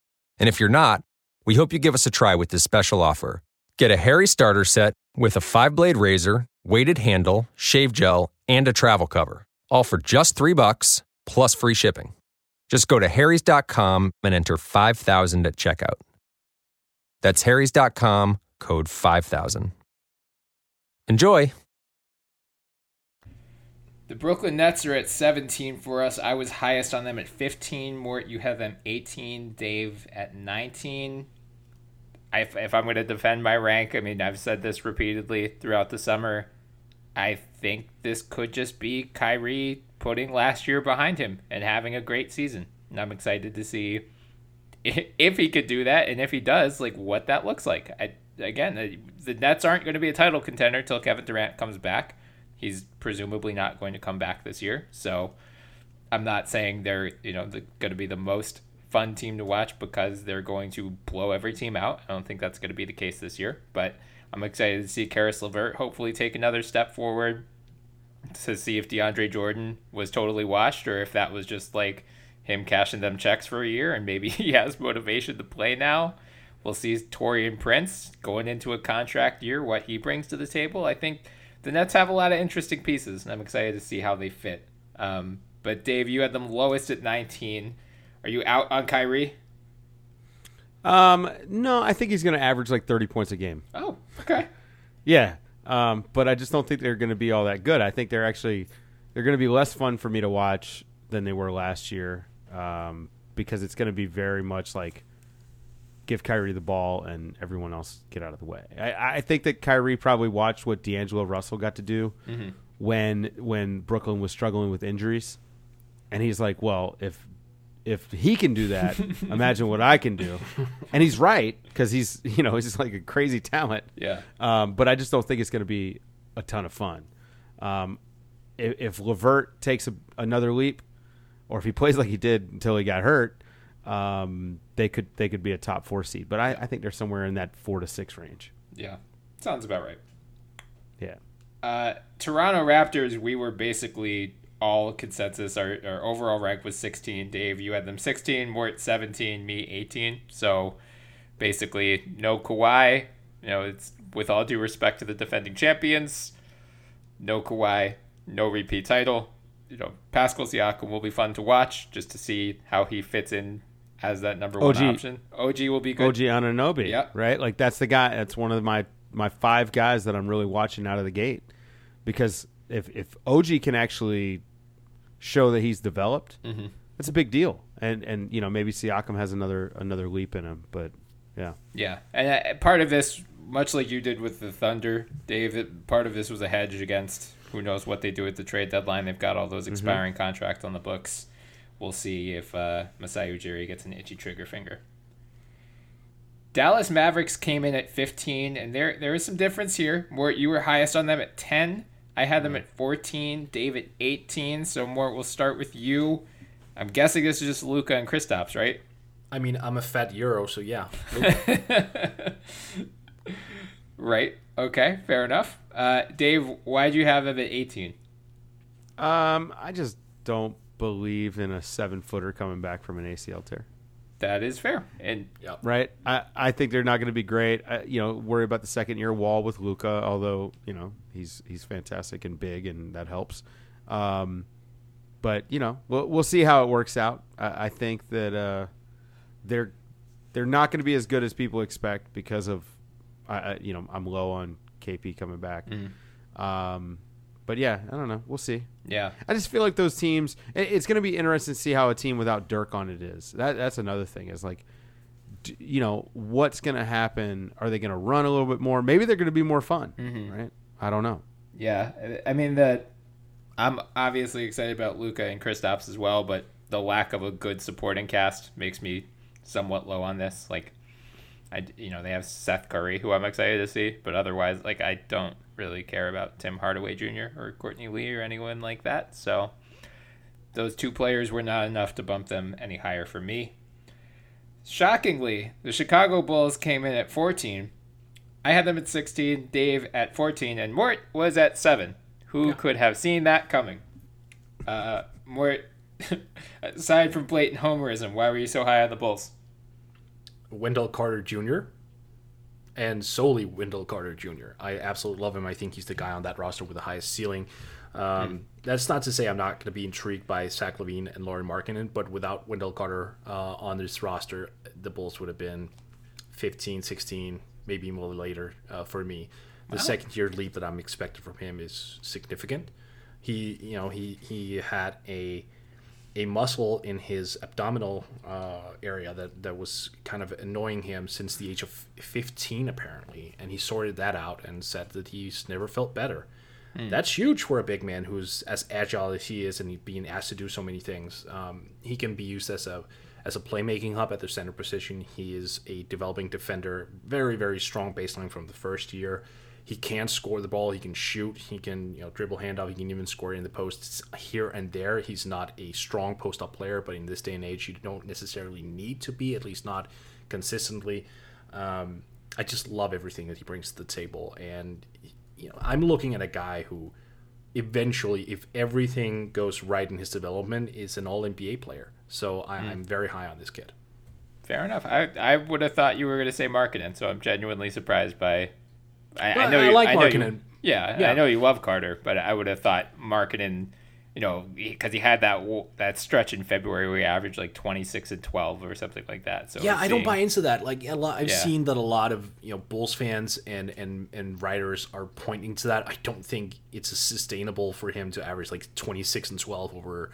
And if you're not, we hope you give us a try with this special offer. Get a Harry starter set with a 5-blade razor, weighted handle, shave gel, and a travel cover. All for just $3, plus free shipping. Just go to harrys.com and enter 5000 at checkout. That's harrys.com, code 5000. Enjoy! The Brooklyn Nets are at 17 for us. I was highest on them at 15. Mort, you have them 18. Dave at 19. If I'm going to defend my rank, I mean, I've said this repeatedly throughout the summer. I think this could just be Kyrie putting last year behind him and having a great season. And I'm excited to see if he could do that, and if he does, like, what that looks like. Again, the Nets aren't going to be a title contender until Kevin Durant comes back. He's presumably not going to come back this year, so I'm not saying they're, you know, going to be the most fun team to watch because they're going to blow every team out. I don't think that's going to be the case this year, but I'm excited to see Karis LeVert hopefully take another step forward, to see if DeAndre Jordan was totally washed or if that was just like him cashing them checks for a year and maybe he has motivation to play now. We'll see Taurean Prince going into a contract year, what he brings to the table. I think the Nets have a lot of interesting pieces, and I'm excited to see how they fit. But, Dave, you had them lowest at 19. Are you out on Kyrie? No, I think he's going to average like 30 points a game. Oh, okay. Yeah, but I just don't think they're going to be all that good. I think they're going to be less fun for me to watch than they were last year because it's going to be very much like give Kyrie the ball and everyone else get out of the way. I think that Kyrie probably watched what D'Angelo Russell got to do when Brooklyn was struggling with injuries. And he's like, well, if he can do that, imagine what I can do. And he's right, because he's just like a crazy talent. Yeah. But I just don't think it's going to be a ton of fun. If LeVert takes another leap, or if he plays like he did until he got hurt, they could be a top 4 seed, but I think they're somewhere in that 4 to 6 range. Yeah, sounds about right. Yeah. Toronto Raptors, we were basically all consensus. Our overall rank was 16. Dave, you had them 16. Mort 17. Me 18. So basically, no Kawhi. You know, it's with all due respect to the defending champions, no Kawhi, no repeat title. You know, Pascal Siakam will be fun to watch just to see how he fits in as that number one option. OG will be good. OG Anunoby, yep. Right? Like, that's the guy. That's one of my 5 guys that I'm really watching out of the gate. Because if OG can actually show that he's developed, that's a big deal. And you know, maybe Siakam has another leap in him. But, yeah. Yeah. And part of this, much like you did with the Thunder, Dave, part of this was a hedge against who knows what they do at the trade deadline. They've got all those expiring contracts on the books. We'll see if Masai Ujiri gets an itchy trigger finger. Dallas Mavericks came in at 15, and there is some difference here. Mort, you were highest on them at 10. I had them at 14, Dave at 18. So, Mort, we'll start with you. I'm guessing this is just Luka and Kristaps, right? I mean, I'm a fat Euro, so yeah. Right. Okay, fair enough. Dave, why'd you have him at 18? I just don't believe in a 7-footer coming back from an ACL tear. That is fair. And yep. Right? I think they're not going to be great. Worry about the second-year wall with Luka, although, he's fantastic and big, and that helps. But, we'll see how it works out. I think that they're not going to be as good as people expect because of, I'm low on KP coming back. Mm. But, yeah, I don't know. We'll see. Yeah. I just feel like those teams – it's going to be interesting to see how a team without Dirk on it is. That's another thing is, what's going to happen? Are they going to run a little bit more? Maybe they're going to be more fun, mm-hmm. right? I don't know. Yeah. I mean, I'm obviously excited about Luka and Kristaps as well, but the lack of a good supporting cast makes me somewhat low on this. They have Seth Curry, who I'm excited to see, but otherwise, I don't really care about Tim Hardaway Jr. or Courtney Lee or anyone like that. So those two players were not enough to bump them any higher for me. Shockingly, the Chicago Bulls came in at 14. I had them at 16, Dave at 14, and Mort was at 7. Who could have seen that coming? Mort, aside from blatant homerism, why were you so high on the Bulls? Wendell Carter Jr. and solely Wendell Carter Jr. I absolutely love him. I think he's the guy on that roster with the highest ceiling. That's not to say I'm not going to be intrigued by Zach LaVine and Lauri Markkanen, but without Wendell Carter on this roster, the Bulls would have been 15, 16, maybe more later for me. The second-year leap that I'm expecting from him is significant. He had a muscle in his abdominal area that was kind of annoying him since the age of 15, apparently. And he sorted that out and said that he's never felt better. Mm. That's huge for a big man who's as agile as he is and being asked to do so many things. He can be used as a playmaking hub at the center position. He is a developing defender, very, very strong baseline from the first year. He can score the ball. He can shoot. He can dribble handoff. He can even score in the posts here and there. He's not a strong post-up player, but in this day and age, you don't necessarily need to be, at least not consistently. I just love everything that he brings to the table. And I'm looking at a guy who eventually, if everything goes right in his development, is an All-NBA player. So I'm very high on this kid. Fair enough. I would have thought you were going to say Markkanen, so I'm genuinely surprised by... I know Markkanen. I know you love Carter, but I would have thought Markkanen, because he had that stretch in February where he averaged 26 and 12 or something like that. So I don't buy into that. Seen that a lot of Bulls fans and writers are pointing to that. I don't think it's sustainable for him to average 26 and 12 over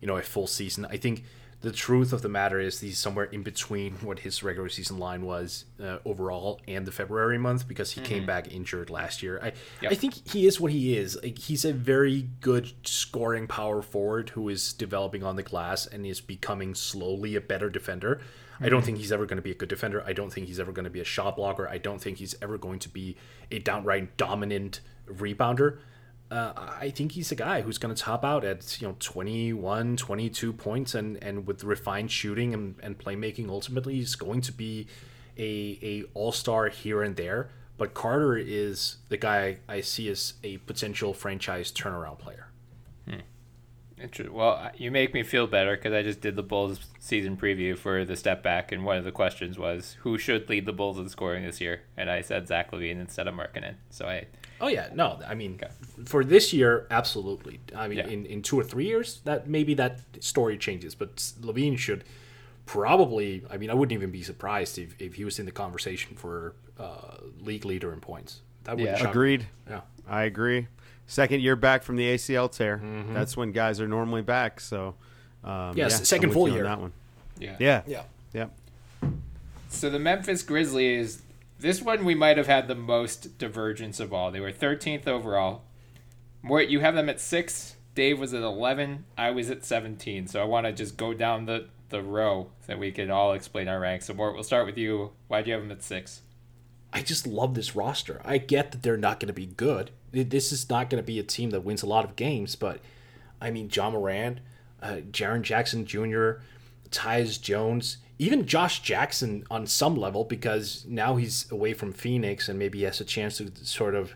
a full season. I think the truth of the matter is he's somewhere in between what his regular season line was overall and the February month, because he came back injured last year. I think he is what he is. He's a very good scoring power forward who is developing on the glass and is becoming slowly a better defender. I don't think he's ever going to be a good defender. I don't think he's ever going to be a shot blocker. I don't think he's ever going to be a downright dominant rebounder. I think he's a guy who's going to top out at 21, 22 points, and with refined shooting and playmaking, ultimately he's going to be a all-star here and there. But Carter is the guy I see as a potential franchise turnaround player. Interesting. Well, you make me feel better, because I just did the Bulls season preview for the Step Back, and one of the questions was who should lead the Bulls in scoring this year, and I said Zach LaVine instead of Markkanen. For this year, absolutely. In 2 or 3 years, that maybe that story changes, but LaVine should probably. I wouldn't even be surprised if he was in the conversation for league leader in points. That would shock me. Agreed. Yeah, I agree. Second year back from the ACL tear. Mm-hmm. That's when guys are normally back. So, second full year. On that one. Yeah. So the Memphis Grizzlies. This one we might have had the most divergence of all. They were 13th overall. Mort, you have them at 6. Dave was at 11. I was at 17. So I want to just go down the row so that we can all explain our ranks. So Mort, we'll start with you. Why do you have them at 6? I just love this roster. I get that they're not going to be good. This is not going to be a team that wins a lot of games. But, Ja Morant, Jaren Jackson Jr., Tyus Jones, even Josh Jackson on some level, because now he's away from Phoenix and maybe has a chance to sort of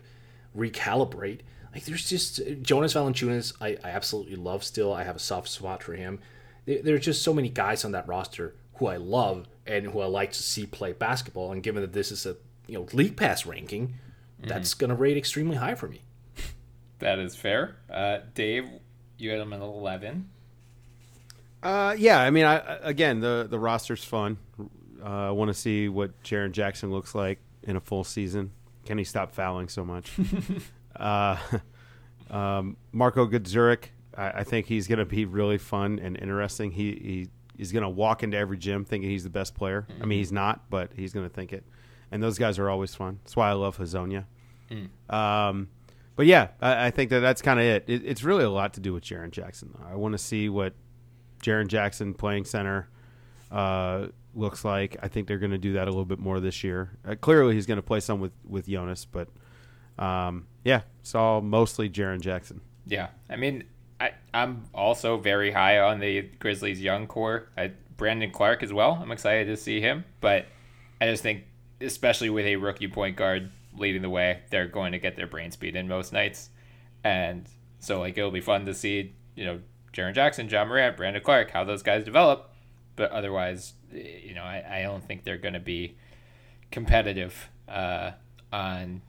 recalibrate. There's just Jonas Valanciunas, I absolutely love still. I have a soft spot for him. There are just so many guys on that roster who I love and who I like to see play basketball. And given that this is a league pass ranking, that's going to rate extremely high for me. That is fair. Dave, you had him at 11. Again, the roster's fun. I want to see what Jaren Jackson looks like in a full season. Can he stop fouling so much? Marco Guduric, I think he's going to be really fun and interesting. He's going to walk into every gym thinking he's the best player. I mean, he's not, but he's going to think it. And those guys are always fun. That's why I love Hazonia. But yeah, I think that's kind of it. It's really a lot to do with Jaren Jackson, though. I want to see what Jaren Jackson playing center looks like. I think they're going to do that a little bit more this year. Clearly, he's going to play some with Jonas, but it's all mostly Jaren Jackson. Yeah, I mean, I'm also very high on the Grizzlies' young core. Brandon Clark as well. I'm excited to see him, but I just think, especially with a rookie point guard leading the way, they're going to get their brain speed in most nights, and so it'll be fun to see Jaren Jackson, John Morant, Brandon Clark, how those guys develop. But otherwise, I don't think they're going to be competitive on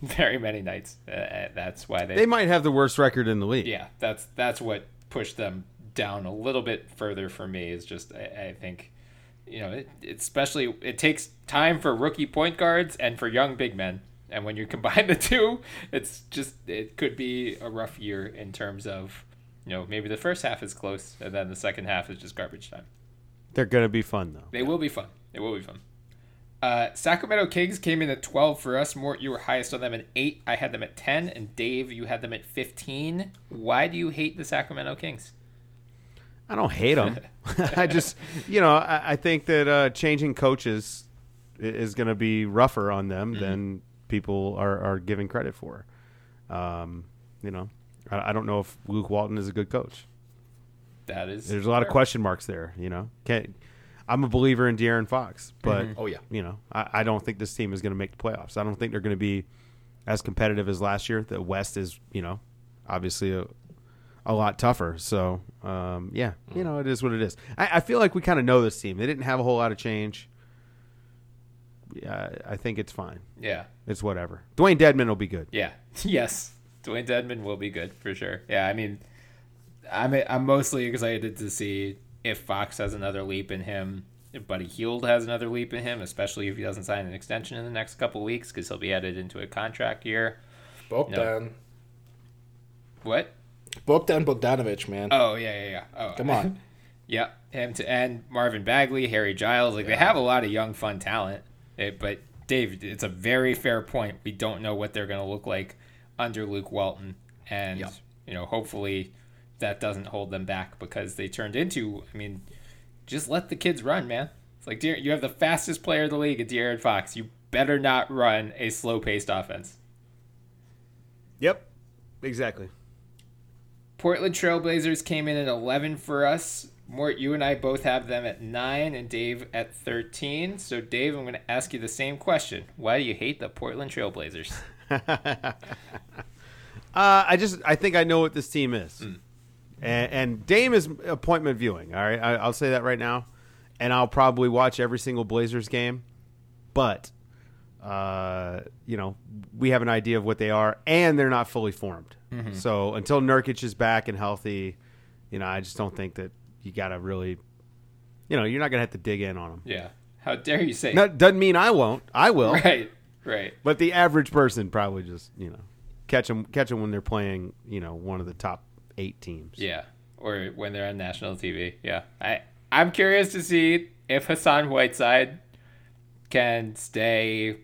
very many nights. That's why they might have the worst record in the league. Yeah, that's what pushed them down a little bit further for me. Is just I think it takes time for rookie point guards and for young big men, and when you combine the two, it could be a rough year in terms of maybe the first half is close and then the second half is just garbage time. They're gonna be fun though. They will be fun. Sacramento Kings came in at 12 for us. Mort, you were highest on them at 8. I had them at 10, and Dave, you had them at 15. Why do you hate the Sacramento Kings? I don't hate them. I just, I think that changing coaches is going to be rougher on them than people are giving credit for. I don't know if Luke Walton is a good coach. That is, there's a lot of question marks there. I'm a believer in De'Aaron Fox, but I don't think this team is going to make the playoffs. I don't think they're going to be as competitive as last year. The West is, obviously a lot tougher. So, it is what it is. I feel like we kind of know this team. They didn't have a whole lot of change. Yeah, I think it's fine. Yeah, it's whatever. Dwayne Dedman will be good. Yeah, yes, Dwayne Dedman will be good for sure. Yeah, I mean, I'm mostly excited to see if Fox has another leap in him, if Buddy Hield has another leap in him, especially if he doesn't sign an extension in the next couple weeks, because he'll be added into a contract year. Bogdan. What? Bogdan Bogdanovic, man. Oh, yeah. Oh, come on. Yeah, him to end. Marvin Bagley, Harry Giles. They have a lot of young, fun talent. But, Dave, it's a very fair point. We don't know what they're going to look like under Luke Walton. And, hopefully that doesn't hold them back, because they turned into, just let the kids run, man. It's like, you have the fastest player in the league at De'Aaron Fox. You better not run a slow-paced offense. Yep, exactly. Portland Trailblazers came in at 11 for us. Mort, you and I both have them at 9 and Dave at 13. So, Dave, I'm going to ask you the same question. Why do you hate the Portland Trailblazers? I think I know what this team is. And Dame is appointment viewing, all right? I'll say that right now, and I'll probably watch every single Blazers game. But, we have an idea of what they are, and they're not fully formed. Mm-hmm. So until Nurkic is back and healthy, I just don't think that you got to really – you're not going to have to dig in on them. Yeah. How dare you say that? Doesn't mean I won't. I will. Right. But the average person probably just, catch them when they're playing, one of the top 8 teams. Yeah, or when they're on national TV. Yeah, I'm curious to see if Hassan Whiteside can stay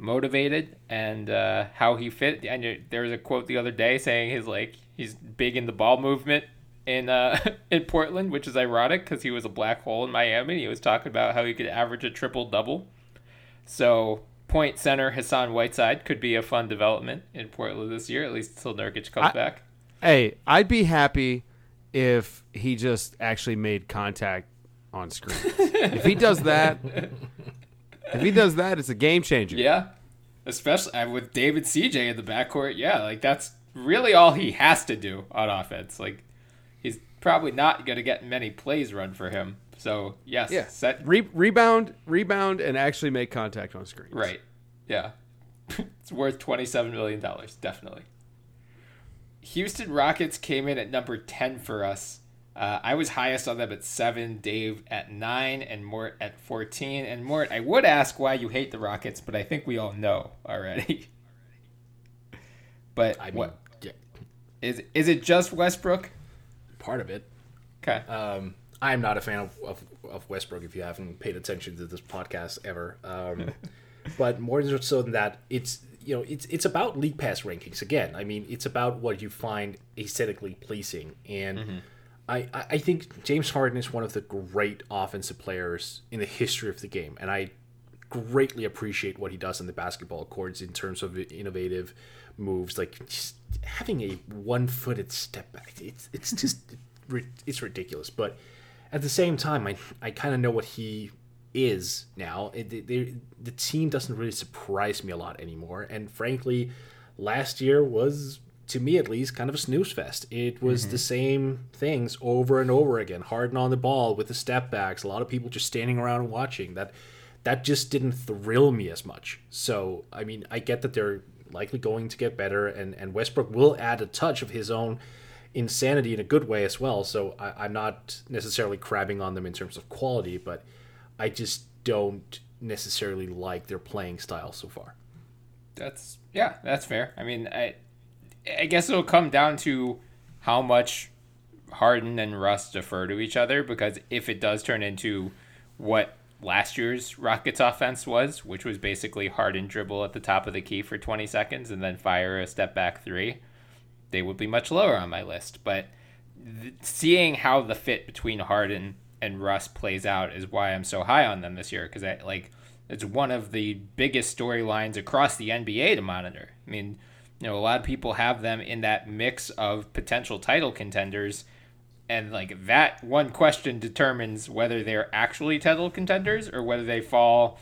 motivated and how he fit. And there was a quote the other day saying he's big in the ball movement in Portland, which is ironic because he was a black hole in Miami. He was talking about how he could average a triple-double. So point center Hassan Whiteside could be a fun development in Portland this year, at least until Nurkic comes back. Hey, I'd be happy if he just actually made contact on screen. If he does that, it's a game changer. Yeah, especially with David CJ in the backcourt. Yeah, that's really all he has to do on offense. He's probably not going to get many plays run for him. So, yes. Yeah. Set. Rebound, and actually make contact on screens. Right. Yeah. It's worth $27 million, definitely. Houston Rockets came in at number 10 for us. I was highest on them at 7, Dave at 9, and Mort at 14. And Mort, I would ask why you hate the Rockets, but I think we all know already. But I mean, what is it just Westbrook? Part of it. Okay. I'm not a fan of Westbrook, if you haven't paid attention to this podcast ever. But more so than that, it's about league pass rankings again. I mean, it's about what you find aesthetically pleasing. And I think James Harden is one of the great offensive players in the history of the game. And I greatly appreciate what he does on the basketball courts in terms of innovative moves. Like just having a one-footed step back, it's just it's ridiculous. But at the same time, I kind of know what he is now. The team doesn't really surprise me a lot anymore, and frankly last year was, to me at least, kind of a snooze fest. It was the same things over and over again. Harden on the ball with the step backs, a lot of people just standing around and watching. That just didn't thrill me as much. So I mean, I get that they're likely going to get better, and Westbrook will add a touch of his own insanity in a good way as well. So I'm not necessarily crabbing on them in terms of quality, but I just don't necessarily like their playing style so far. That's fair. I mean, I guess it'll come down to how much Harden and Russ defer to each other, because if it does turn into what last year's Rockets offense was, which was basically Harden dribble at the top of the key for 20 seconds and then fire a step back three, they would be much lower on my list. But seeing how the fit between Harden and Russ plays out is why I'm so high on them this year, because it's one of the biggest storylines across the NBA to monitor. I mean, a lot of people have them in that mix of potential title contenders, and that one question determines whether they're actually title contenders or whether they fall,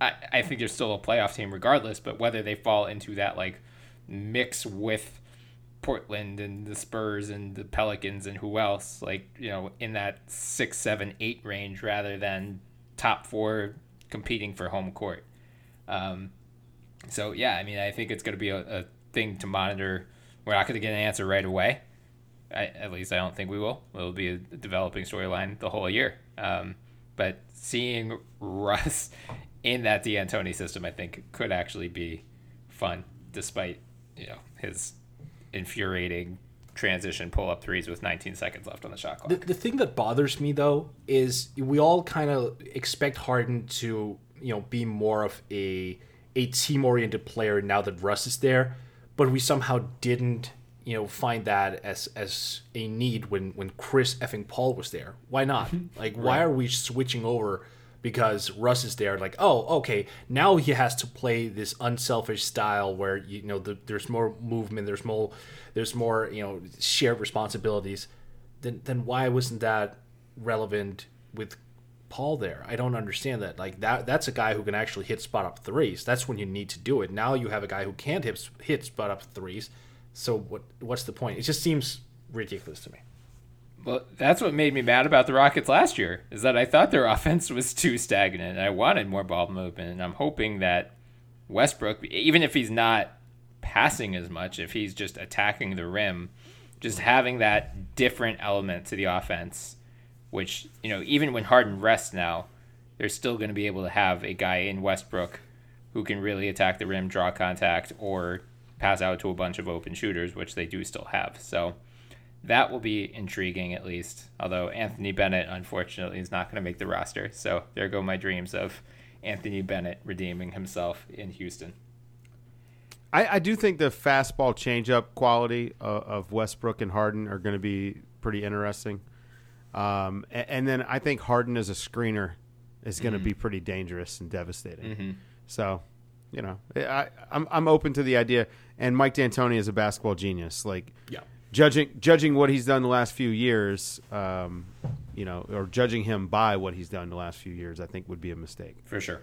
I think they're still a playoff team regardless, but whether they fall into that mix with Portland and the Spurs and the Pelicans and who else, in that 6, 7, 8 range rather than top 4 competing for home court. So yeah, I mean, I think it's going to be a thing to monitor. We're not going to get an answer right away. At least I don't think we will. It'll be a developing storyline the whole year. But seeing Russ in that D'Antoni system, I think could actually be fun, despite his infuriating transition pull-up threes with 19 seconds left on the shot clock. The thing that bothers me, though, is we all kind of expect Harden to be more of a team-oriented player now that Russ is there, but we somehow didn't find that as a need when Chris effing Paul was there. Why not? Why are we switching over because Russ is there? Okay, now he has to play this unselfish style where there's more movement, there's more shared responsibilities. Then why wasn't that relevant with Paul there? I don't understand that. That's a guy who can actually hit spot up threes. That's when you need to do it. Now you have a guy who can't hit spot up threes. So what's the point? It just seems ridiculous to me. Well, that's what made me mad about the Rockets last year, is that I thought their offense was too stagnant, and I wanted more ball movement, and I'm hoping that Westbrook, even if he's not passing as much, if he's just attacking the rim, just having that different element to the offense, which, even when Harden rests now, they're still going to be able to have a guy in Westbrook who can really attack the rim, draw contact, or pass out to a bunch of open shooters, which they do still have. So that will be intriguing, at least. Although Anthony Bennett, unfortunately, is not going to make the roster. So there go my dreams of Anthony Bennett redeeming himself in Houston. I do think the fastball changeup quality of Westbrook and Harden are going to be pretty interesting. And then I think Harden as a screener is going to be pretty dangerous and devastating. So, I'm open to the idea. And Mike D'Antoni is a basketball genius. Yeah. Judging what he's done the last few years, or judging him by what he's done the last few years, I think would be a mistake. For sure.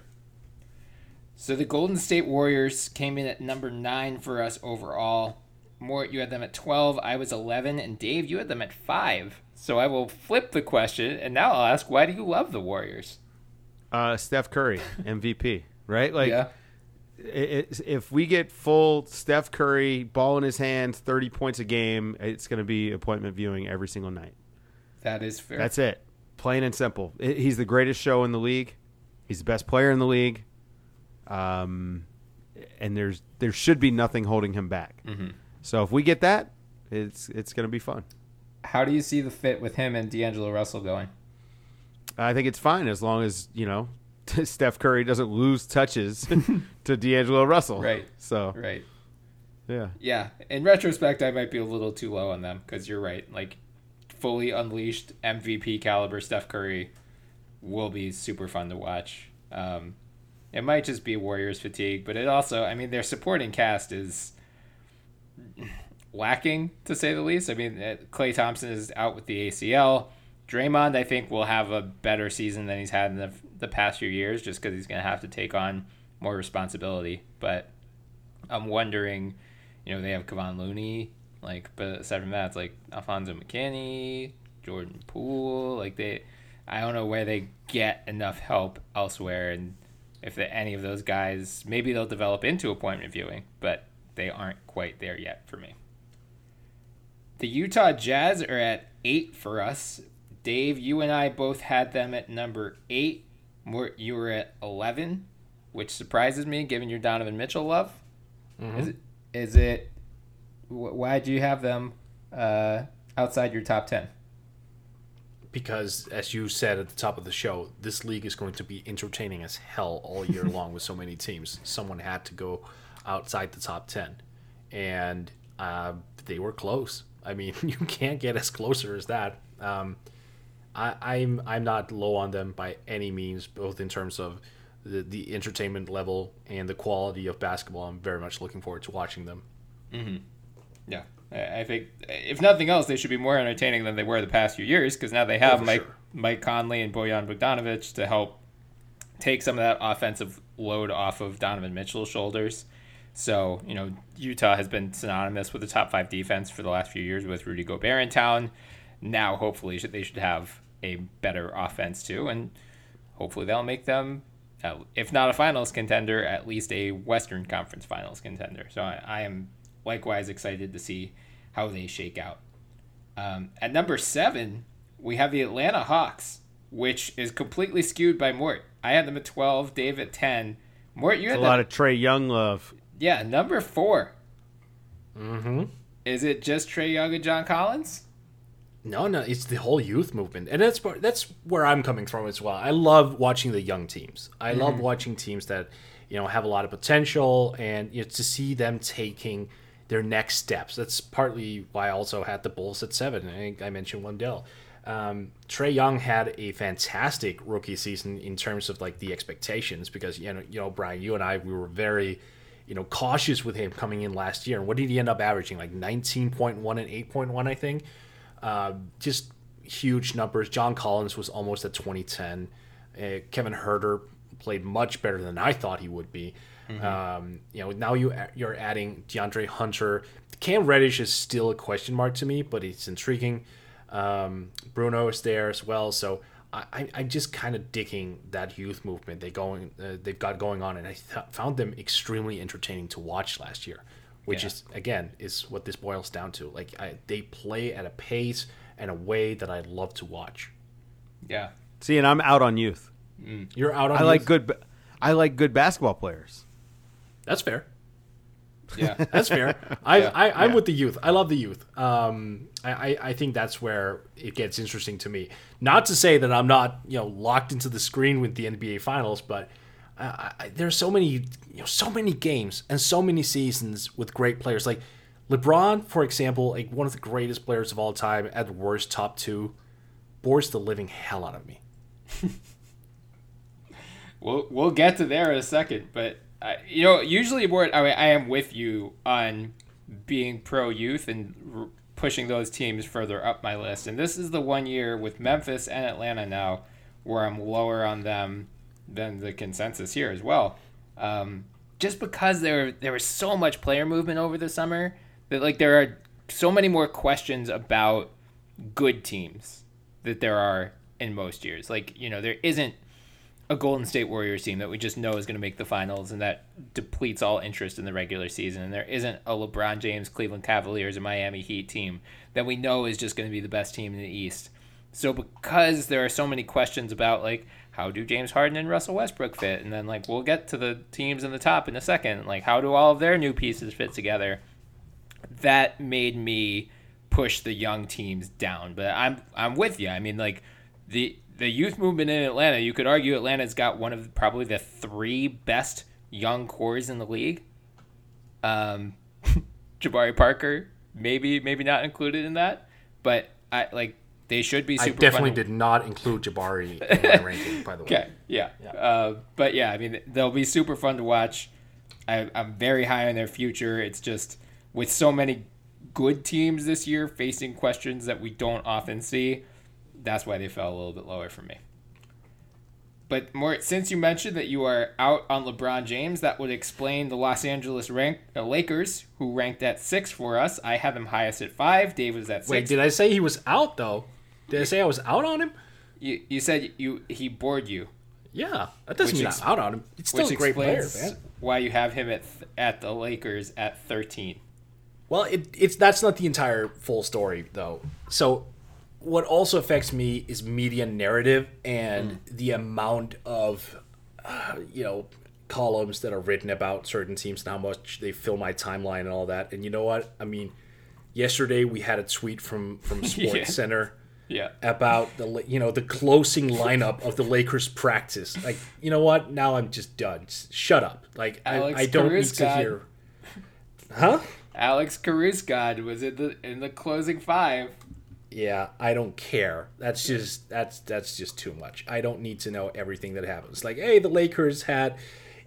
So the Golden State Warriors came in at number 9 for us overall. Mort, you had them at 12. I was 11. And Dave, you had them at 5. So I will flip the question, and now I'll ask, why do you love the Warriors? Steph Curry, MVP, right? Like, yeah. If we get full Steph Curry, ball in his hand, 30 points a game, it's going to be appointment viewing every single night. That is fair. That's it. Plain and simple. He's the greatest show in the league. He's the best player in the league. And there should be nothing holding him back. Mm-hmm. So if we get that, it's going to be fun. How do you see the fit with him and D'Angelo Russell going? I think it's fine as long as, you know, Steph Curry doesn't lose touches to D'Angelo Russell. Right. So. Right. Yeah. Yeah. In retrospect, I might be a little too low on them because you're right. Like, fully unleashed MVP caliber Steph Curry will be super fun to watch. It might just be Warriors fatigue, but it also, I mean, their supporting cast is lacking, to say the least. I mean, Klay Thompson is out with the ACL. Draymond, I think, will have a better season than he's had in the past few years just because he's going to have to take on more responsibility. But I'm wondering, you know, they have Kevon Looney, like, but aside from that, it's like Alfonzo McKinney, Jordan Poole. Like, I don't know where they get enough help elsewhere. And if any of those guys, maybe they'll develop into appointment viewing, but they aren't quite there yet for me. The Utah Jazz are at 8 for us. Dave, you and I both had them at number 8. Mort, you were at 11, which surprises me, given your Donovan Mitchell love. Mm-hmm. Is it? Why do you have them outside your top 10? Because, as you said at the top of the show, this league is going to be entertaining as hell all year long with so many teams. Someone had to go outside the top 10, and they were close. I mean, you can't get as closer as that. I'm not low on them by any means, both in terms of the entertainment level and the quality of basketball. I'm very much looking forward to watching them. Mm-hmm. Yeah, I think if nothing else, they should be more entertaining than they were the past few years because now they have Mike Conley and Bojan Bogdanovic to help take some of that offensive load off of Donovan Mitchell's shoulders. So, you know, Utah has been synonymous with the top 5 defense for the last few years with Rudy Gobert in town. Now, hopefully, they should have a better offense, too, and hopefully that'll make them, if not a finals contender, at least a Western Conference finals contender. So I am likewise excited to see how they shake out. At number 7, we have the Atlanta Hawks, which is completely skewed by Mort. I had them at 12, Dave at 10. Mort, you had a lot of Trae Young love. Yeah, number 4. Mm-hmm. Is it just Trae Young and John Collins? No, it's the whole youth movement. And that's where I'm coming from as well. I love watching the young teams. I mm-hmm. love watching teams that, you know, have a lot of potential and, you know, to see them taking their next steps. That's partly why I also had the Bulls at 7. I think I mentioned Wendell. Trae Young had a fantastic rookie season in terms of, like, the expectations because, you know, Brian, you and I, we were very, you know, cautious with him coming in last year. And what did he end up averaging? Like 19.1 and 8.1, I think. Just huge numbers. John Collins was almost at 2010. Kevin Huerter played much better than I thought he would be. Mm-hmm. You know, now you're adding DeAndre Hunter. Cam Reddish is still a question mark to me, but it's intriguing. Bruno is there as well, so I'm just kind of digging that youth movement they've got going on, and I found them extremely entertaining to watch last year. Which is, again, is what this boils down to. Like, they play at a pace and a way that I love to watch. Yeah. See, and I'm out on youth. Mm. You're out on youth? I like good basketball players. That's fair. Yeah. That's fair. I'm with the youth. I love the youth. I think that's where it gets interesting to me. Not to say that I'm not, you know, locked into the screen with the NBA Finals, but there's so many, you know, so many games and so many seasons with great players. Like LeBron, for example, like one of the greatest players of all time, at the worst top 2, bores the living hell out of me. We'll get to there in a second, but you know, usually I am with you on being pro youth and pushing those teams further up my list. And this is the one year with Memphis and Atlanta now where I'm lower on them than the consensus here as well, just because there was so much player movement over the summer that like there are so many more questions about good teams that there are in most years. Like, you know, there isn't a Golden State Warriors team that we just know is going to make the finals, and that depletes all interest in the regular season. And there isn't a LeBron James, Cleveland Cavaliers, and Miami Heat team that we know is just going to be the best team in the East. So because there are so many questions about, like, how do James Harden and Russell Westbrook fit? And then, like, we'll get to the teams in the top in a second. Like, how do all of their new pieces fit together? That made me push the young teams down. But I'm with you. I mean, like, the youth movement in Atlanta, you could argue Atlanta's got one of probably the three best young cores in the league. Jabari Parker, maybe not included in that. But, they should be super did not include Jabari in my ranking, by the way. Okay, yeah. But, yeah, I mean, they'll be super fun to watch. I'm very high on their future. It's just with so many good teams this year facing questions that we don't often see, that's why they fell a little bit lower for me. But, Mort, since you mentioned that you are out on LeBron James, that would explain the Los Angeles Lakers, who ranked at 6 for us. I have him highest at 5. Dave was at 6. Wait, did I say he was out, though? Did I say I was out on him? You said he bored you. Yeah, that doesn't mean I'm out on him. It's still a great player, man. Why you have him at the Lakers at 13. Well, that's not the entire full story, though. So what also affects me is media narrative and the amount of, columns that are written about certain teams and how much they fill my timeline and all that. And you know what? I mean, yesterday we had a tweet from Sports Center. Yeah. About the closing lineup of the Lakers practice. Like, you know what? Now I'm just done. Shut up. Like, I don't need to hear. Huh? Alex Caruso was in the closing 5. Yeah, I don't care. That's just too much. I don't need to know everything that happens. Like, hey, the Lakers had,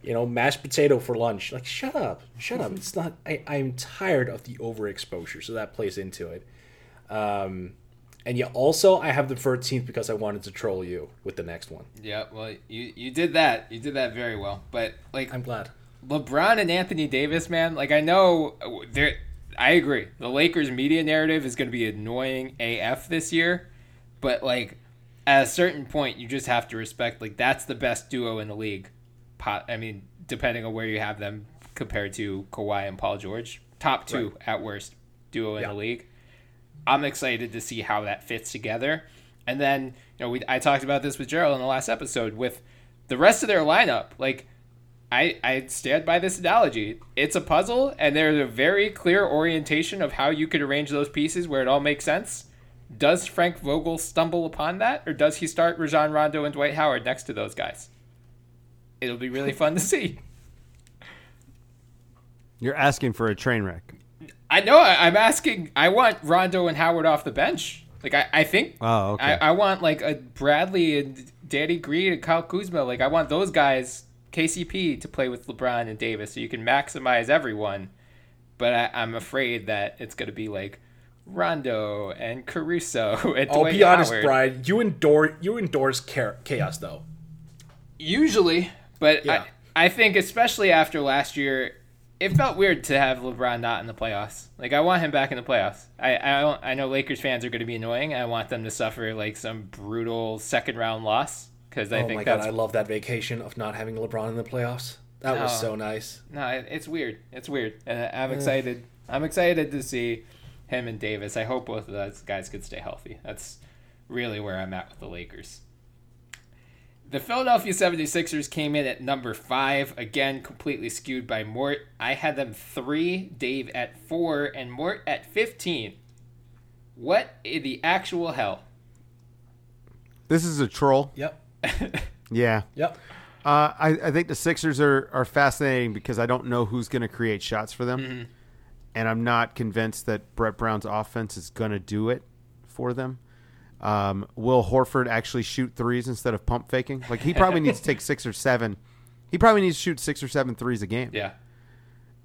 mashed potato for lunch. Like, shut up. It's not. I'm tired of the overexposure. So that plays into it. And yeah, also, I have the 13th because I wanted to troll you with the next one. Yeah, well, you did that. You did that very well. But, like, I'm glad. LeBron and Anthony Davis, man. Like, I know, I agree. The Lakers media narrative is going to be annoying AF this year. But, like, at a certain point, you just have to respect, like, that's the best duo in the league. I mean, depending on where you have them compared to Kawhi and Paul George. Top 2, right, at worst, duo in the league. I'm excited to see how that fits together. And then, I talked about this with Gerald in the last episode with the rest of their lineup. Like, I stand by this analogy. It's a puzzle, and there's a very clear orientation of how you could arrange those pieces where it all makes sense. Does Frank Vogel stumble upon that, or does he start Rajon Rondo and Dwight Howard next to those guys? It'll be really fun to see. You're asking for a train wreck. I know. I'm asking. I want Rondo and Howard off the bench. Like, I think. Oh, okay. I want, like, a Bradley and Danny Green and Kyle Kuzma. Like, I want those guys, KCP, to play with LeBron and Davis, so you can maximize everyone. But I'm afraid that it's going to be like Rondo and Caruso and I'll Dwight be honest, Howard. Brian, you endorse chaos, though. Usually, but yeah. I think especially after last year, it felt weird to have LeBron not in the playoffs. Like, I want him back in the playoffs. I know Lakers fans are going to be annoying. I want them to suffer, like, some brutal second-round loss. Because I love that vacation of not having LeBron in the playoffs. That was so nice. No, it's weird. It's weird. And I'm excited. I'm excited to see him and Davis. I hope both of those guys could stay healthy. That's really where I'm at with the Lakers. The Philadelphia 76ers came in at number 5, again, completely skewed by Mort. I had them 3, Dave at 4, and Mort at 15. What in the actual hell? This is a troll. Yep. Yeah. Yep. I think the Sixers are fascinating because I don't know who's going to create shots for them, and I'm not convinced that Brett Brown's offense is going to do it for them. Will Horford actually shoot threes instead of pump faking? Like, he probably needs to take 6 or 7. He probably needs to shoot 6 or 7 threes a game. Yeah.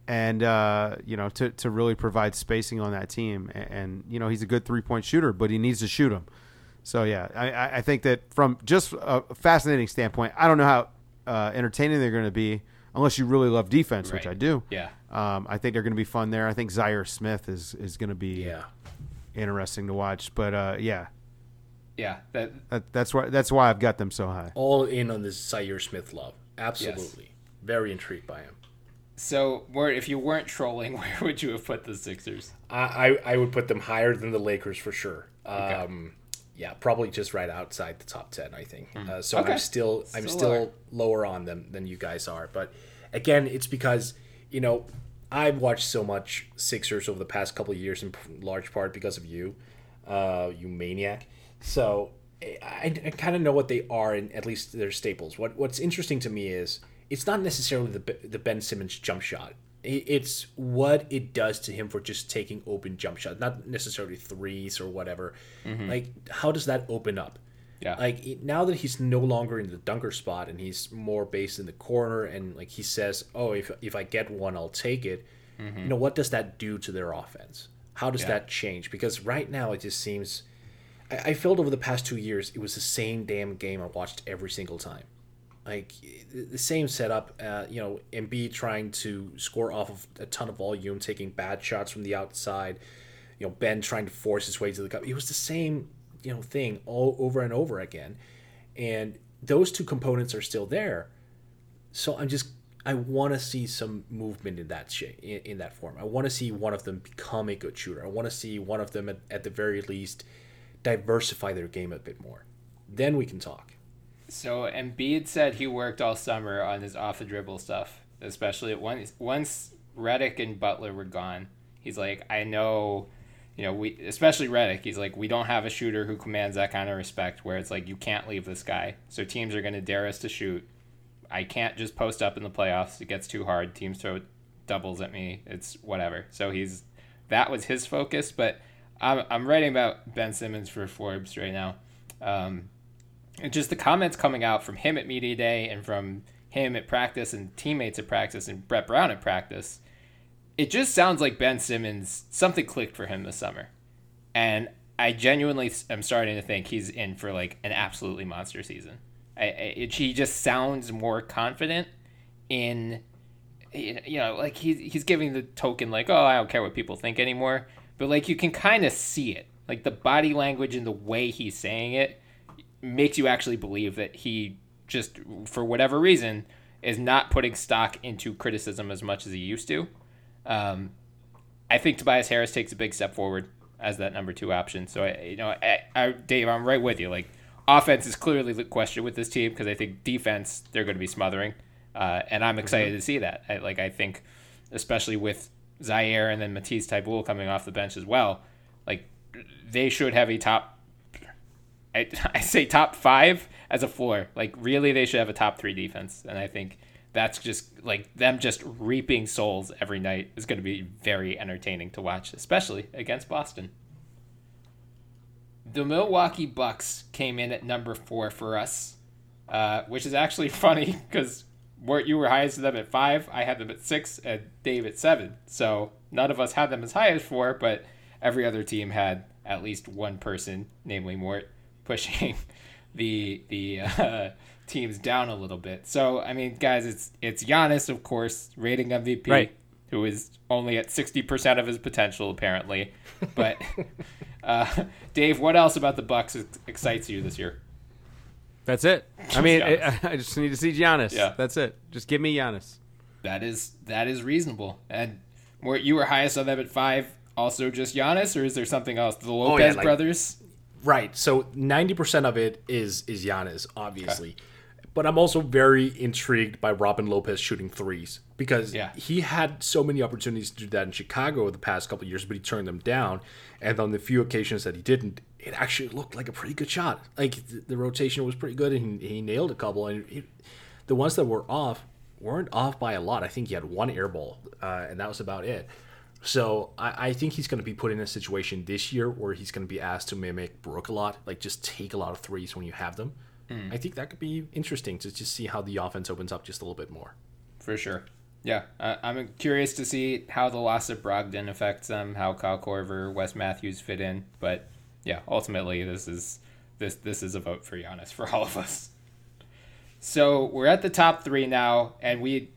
And, to really provide spacing on that team. And, he's a good 3-point shooter, but he needs to shoot them. So, yeah, I think that from just a fascinating standpoint, I don't know how entertaining they're going to be. unless you really love defense, right. Which I do. Yeah. I think they're going to be fun there. I think Zaire Smith is going to be interesting to watch. But, yeah. That's why I've got them so high. All in on this Zaire Smith love. Absolutely. Yes. Very intrigued by him. So, if you weren't trolling, where would you have put the Sixers? I would put them higher than the Lakers for sure. Okay. Yeah, probably just right outside the top 10, I think. So okay. I'm still lower on them than you guys are. But again, it's because, I've watched so much Sixers over the past couple of years, in large part because of you, you maniac. So I kind of know what they are, and at least their staples. What's interesting to me is it's not necessarily the Ben Simmons jump shot. It's what it does to him for just taking open jump shots, not necessarily threes or whatever. Mm-hmm. Like, how does that open up? Yeah. Like, now that he's no longer in the dunker spot and he's more based in the corner, and like he says, oh, if I get one, I'll take it. Mm-hmm. What does that do to their offense? How does that change? Because right now it just seems, I felt over the past 2 years, it was the same damn game I watched every single time. Like the same setup, Embiid trying to score off of a ton of volume, taking bad shots from the outside. Ben trying to force his way to the cup. It was the same, thing all over and over again. And those two components are still there. So I want to see some movement in that in that form. I want to see one of them become a good shooter. I want to see one of them at the very least diversify their game a bit more. Then we can talk. So Embiid said he worked all summer on his off-the-dribble stuff, especially once Redick and Butler were gone. He's like, I know, especially Redick, he's like, we don't have a shooter who commands that kind of respect where it's like, you can't leave this guy. So teams are going to dare us to shoot. I can't just post up in the playoffs. It gets too hard. Teams throw doubles at me. It's whatever. So that was his focus. But I'm writing about Ben Simmons for Forbes right now. Just the comments coming out from him at media day and from him at practice and teammates at practice and Brett Brown at practice, it just sounds like Ben Simmons, something clicked for him this summer. And I genuinely am starting to think he's in for like an absolutely monster season. He just sounds more confident in, like he's giving the token like, oh, I don't care what people think anymore. But like you can kind of see it, like the body language and the way he's saying it makes you actually believe that he just, for whatever reason, is not putting stock into criticism as much as he used to. I think Tobias Harris takes a big step forward as that number two option. So, Dave, I'm right with you. Like, offense is clearly the question with this team because I think defense, they're going to be smothering. And I'm excited to see that. I think, especially with Zaire and then Matisse Thybulle coming off the bench as well, like, they should have a I say top five as a floor. Like, really, they should have a top three defense. And I think that's just, like, them just reaping souls every night is going to be very entertaining to watch, especially against Boston. The Milwaukee Bucks came in at number 4 for us, which is actually funny because you were highest to them at 5. I had them at 6 and Dave at 7. So none of us had them as high as 4, but every other team had at least one person, namely Mort, pushing the teams down a little bit. So, I mean, guys, it's Giannis, of course, reigning MVP, right, who is only at 60% of his potential, apparently. But, Dave, what else about the Bucks excites you this year? That's it. I mean, I just need to see Giannis. Yeah. That's it. Just give me Giannis. That is reasonable. And Mort, you were highest on them at 5. Also just Giannis, or is there something else? The Lopez brothers? Right. So 90% of it is Giannis, obviously. Okay. But I'm also very intrigued by Robin Lopez shooting threes because he had so many opportunities to do that in Chicago the past couple of years, but he turned them down. And on the few occasions that he didn't, it actually looked like a pretty good shot. Like the rotation was pretty good, and he nailed a couple. And the ones that were off weren't off by a lot. I think he had one air ball, and that was about it. So I think he's going to be put in a situation this year where he's going to be asked to mimic Brook a lot, like just take a lot of threes when you have them. I think that could be interesting to just see how the offense opens up just a little bit more. For sure. Yeah, I'm curious to see how the loss of Brogdon affects them, how Kyle Korver, Wes Matthews fit in. But yeah, ultimately this is a vote for Giannis for all of us. So we're at the top 3 now, and we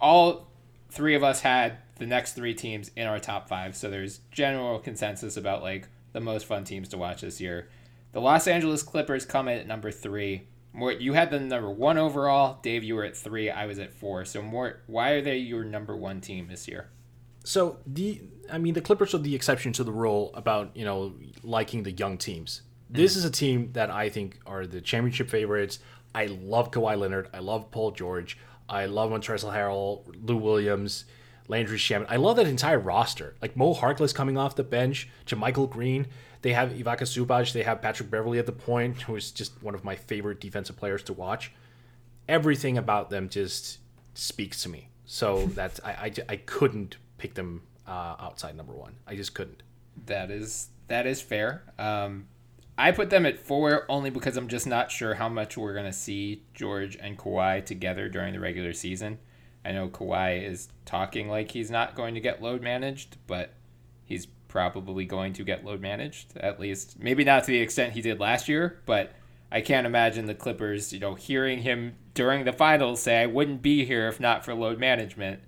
all three of us had the next three teams in our top five, so there's general consensus about like the most fun teams to watch this year. The Los Angeles Clippers come in at number three. Mort, you had them number one overall. Dave, you were at three. I was at four. So, Mort, why are they your number one team this year? So, the Clippers are the exception to the rule about, liking the young teams. This is a team that I think are the championship favorites. I love Kawhi Leonard. I love Paul George. I love Montrezl Harrell, Lou Williams, Landry Shamet. I love that entire roster. Like Mo Harkless coming off the bench to Michael Green. They have Ivica Zubac. They have Patrick Beverley at the point, who is just one of my favorite defensive players to watch. Everything about them just speaks to me. So that's I couldn't pick them outside number one. I just couldn't. That is fair. I put them at four only because I'm just not sure how much we're going to see George and Kawhi together during the regular season. I know Kawhi is talking like he's not going to get load managed, but he's probably going to get load managed, at least. Maybe not to the extent he did last year, but I can't imagine the Clippers, hearing him during the finals say, I wouldn't be here if not for load management.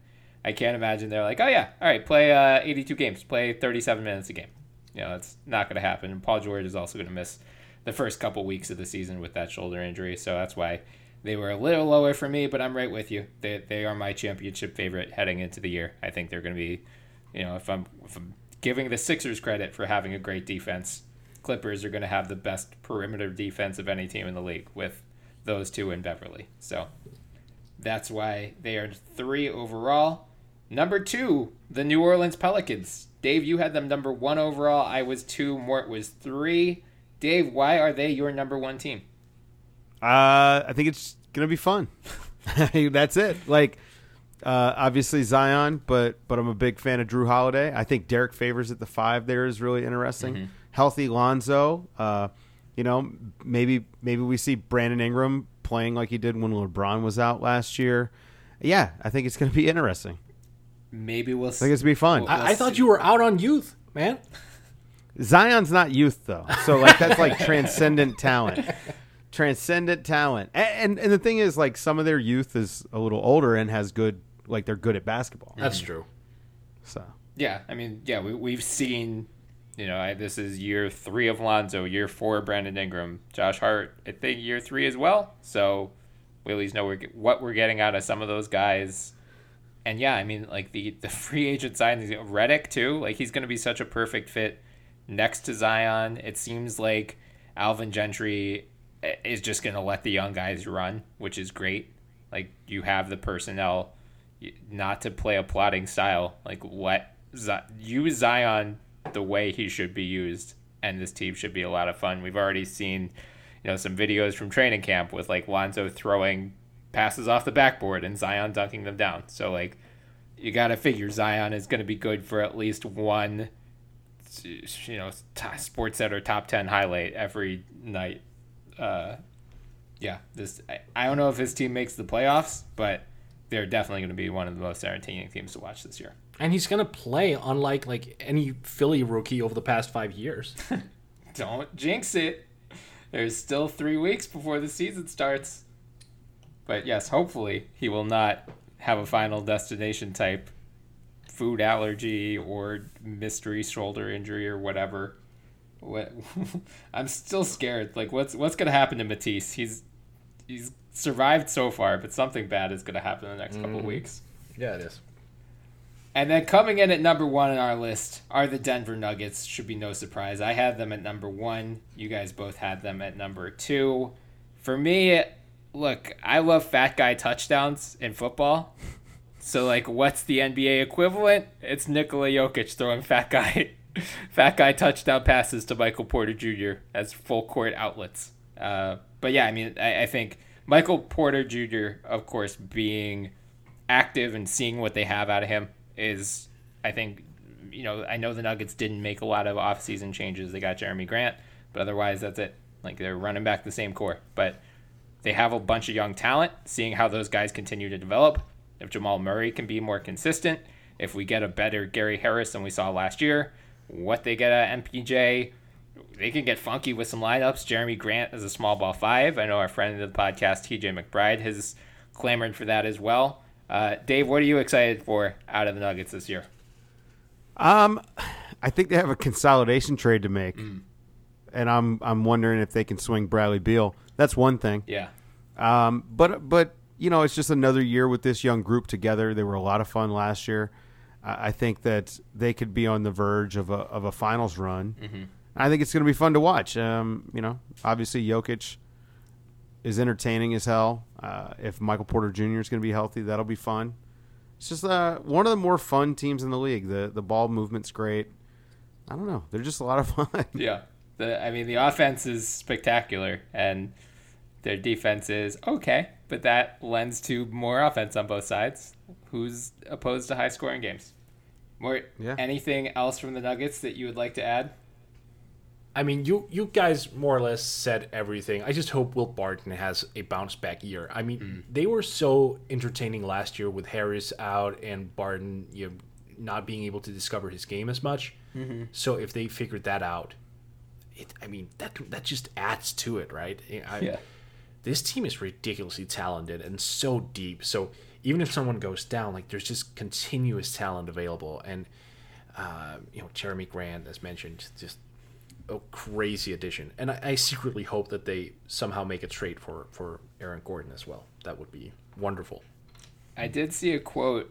I can't imagine they're like, oh yeah, all right, play 82 games, play 37 minutes a game. That's not going to happen. And Paul George is also going to miss the first couple weeks of the season with that shoulder injury, so that's why they were a little lower for me, but I'm right with you. They are my championship favorite heading into the year. I think they're going to be, if I'm giving the Sixers credit for having a great defense, Clippers are going to have the best perimeter defense of any team in the league with those two and Beverly. So that's why they are three overall. Number two, the New Orleans Pelicans. Dave, you had them number one overall. I was two. Mort was three. Dave, why are they your number one team? I think it's going to be fun. That's it. Obviously Zion, but I'm a big fan of Drew Holiday. I think Derek Favors at the five there is really interesting. Mm-hmm. Healthy Lonzo. Maybe we see Brandon Ingram playing like he did when LeBron was out last year. Yeah, I think it's going to be interesting. Maybe we'll see. I think it's going to be fun. I thought you were out on youth, man. Zion's not youth, though. So, that's transcendent talent. Transcendent talent. And the thing is, some of their youth is a little older and has good, they're good at basketball. That's true. So. Yeah, we've seen, this is year three of Lonzo, year four of Brandon Ingram, Josh Hart, I think year three as well. So, we at least know what we're getting out of some of those guys. And yeah, the free agent signing, Redick too, he's going to be such a perfect fit next to Zion. It seems like Alvin Gentry is just going to let the young guys run, which is great. You have the personnel not to play a plotting style. Use Zion the way he should be used, and this team should be a lot of fun. We've already seen, some videos from training camp with Lonzo throwing passes off the backboard and Zion dunking them down. So you got to figure Zion is going to be good for at least one, sports center top 10 highlight every night. I don't know if his team makes the playoffs, but they're definitely going to be one of the most entertaining teams to watch this year. And he's going to play unlike any Philly rookie over the past 5 years. Don't jinx it. There's still 3 weeks before the season starts. But yes, hopefully he will not have a Final Destination type food allergy or mystery shoulder injury or whatever. What? I'm still scared. What's going to happen to Matisse? He's survived so far, but something bad is going to happen in the next couple of weeks. Yeah, it is. And then coming in at number one on our list are the Denver Nuggets. Should be no surprise. I had them at number one. You guys both had them at number two. For me... Look, I love fat guy touchdowns in football. So, what's the NBA equivalent? It's Nikola Jokic throwing fat guy touchdown passes to Michael Porter Jr. as full court outlets. I think Michael Porter Jr., of course, being active and seeing what they have out of him is, I think, I know the Nuggets didn't make a lot of offseason changes. They got Jeremy Grant, but otherwise that's it. They're running back the same core, but... They have a bunch of young talent, seeing how those guys continue to develop. If Jamal Murray can be more consistent, if we get a better Gary Harris than we saw last year, what they get at MPJ, they can get funky with some lineups. Jeremy Grant is a small ball five. I know our friend of the podcast, TJ McBride, has clamored for that as well. Dave, what are you excited for out of the Nuggets this year? I think they have a consolidation trade to make, and I'm wondering if they can swing Bradley Beal. That's one thing. Yeah. But you know, it's just another year with this young group together. They were a lot of fun last year. I think that they could be on the verge of a finals run. Mm-hmm. I think it's going to be fun to watch. You know, obviously Jokic is entertaining as hell. If Michael Porter Jr. is going to be healthy, that'll be fun. It's just one of the more fun teams in the league. The ball movement's great. I don't know. They're just a lot of fun. Yeah. The offense is spectacular, and their defense is okay, but that lends to more offense on both sides. Who's opposed to high-scoring games? Mort, anything else from the Nuggets that you would like to add? I mean, you guys more or less said everything. I just hope Will Barton has a bounce-back year. I mean, they were so entertaining last year with Harris out and Barton not being able to discover his game as much. Mm-hmm. So if they figured that out, that just adds to it, right? This team is ridiculously talented and so deep. So even if someone goes down, there's just continuous talent available. And, Jeremy Grant, as mentioned, just a crazy addition. And I secretly hope that they somehow make a trade for Aaron Gordon as well. That would be wonderful. I did see a quote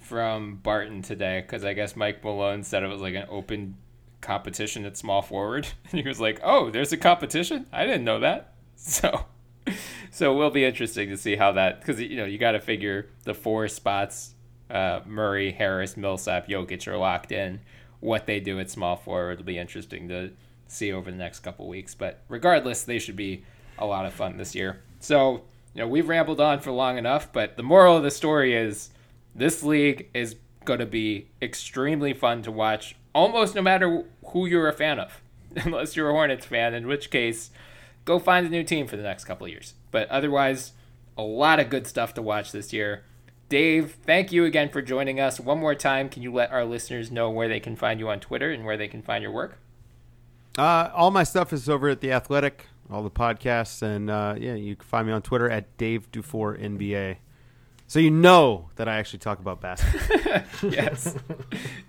from Barton today, because I guess Mike Malone said it was like an open competition at small forward. And he was like, oh, there's a competition? I didn't know that. So it will be interesting to see how that, because you got to figure the four spots, Murray, Harris, Millsap, Jokic are locked in. What they do at small forward will be interesting to see over the next couple weeks. But regardless, they should be a lot of fun this year. So we've rambled on for long enough, but the moral of the story is this league is going to be extremely fun to watch, almost no matter who you're a fan of, unless you're a Hornets fan, in which case, go find a new team for the next couple of years. But otherwise, a lot of good stuff to watch this year. Dave, thank you again for joining us. One more time, can you let our listeners know where they can find you on Twitter and where they can find your work? All my stuff is over at The Athletic, all the podcasts. And, you can find me on Twitter at Dave DuFour NBA. So you know that I actually talk about basketball. Yes.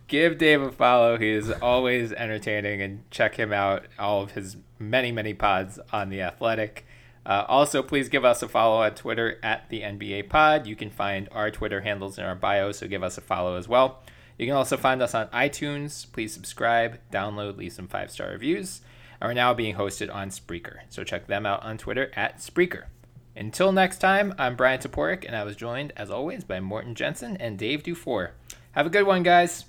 Give Dave a follow. He is always entertaining, and check him out, all of his many, many pods on The Athletic. Also, please give us a follow on Twitter at the NBA Pod. You can find our Twitter handles in our bio, so give us a follow as well. You can also find us on iTunes. Please subscribe, download, leave some 5-star reviews. And we're now being hosted on Spreaker, so check them out on Twitter at Spreaker. Until next time, I'm Bryan Toporek, and I was joined, as always, by Morten Jensen and Dave DuFour. Have a good one, guys.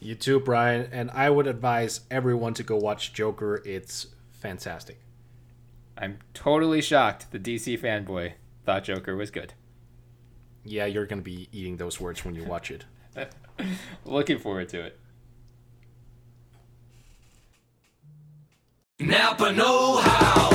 You too, Bryan, and I would advise everyone to go watch Joker. It's fantastic. I'm totally shocked the DC fanboy thought Joker was good. Yeah, you're going to be eating those words when you watch it. Looking forward to it. Napa know-how.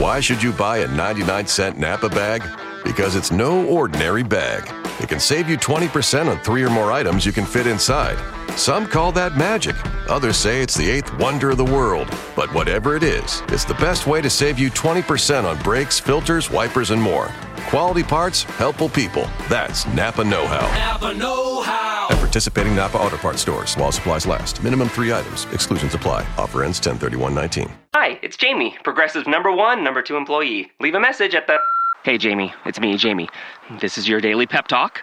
Why should you buy a 99-cent Napa bag? Because it's no ordinary bag. It can save you 20% on 3 or more items you can fit inside. Some call that magic. Others say it's the 8th wonder of the world. But whatever it is, it's the best way to save you 20% on brakes, filters, wipers, and more. Quality parts, helpful people. That's Napa know-how. Napa know-how. At participating Napa Auto Parts stores while supplies last. Minimum 3 items. Exclusions apply. Offer ends 10/31/19. Hi, it's Jamie, Progressive number 1, number 2 employee. Leave a message at the... Hey, Jamie. It's me, Jamie. This is your daily pep talk.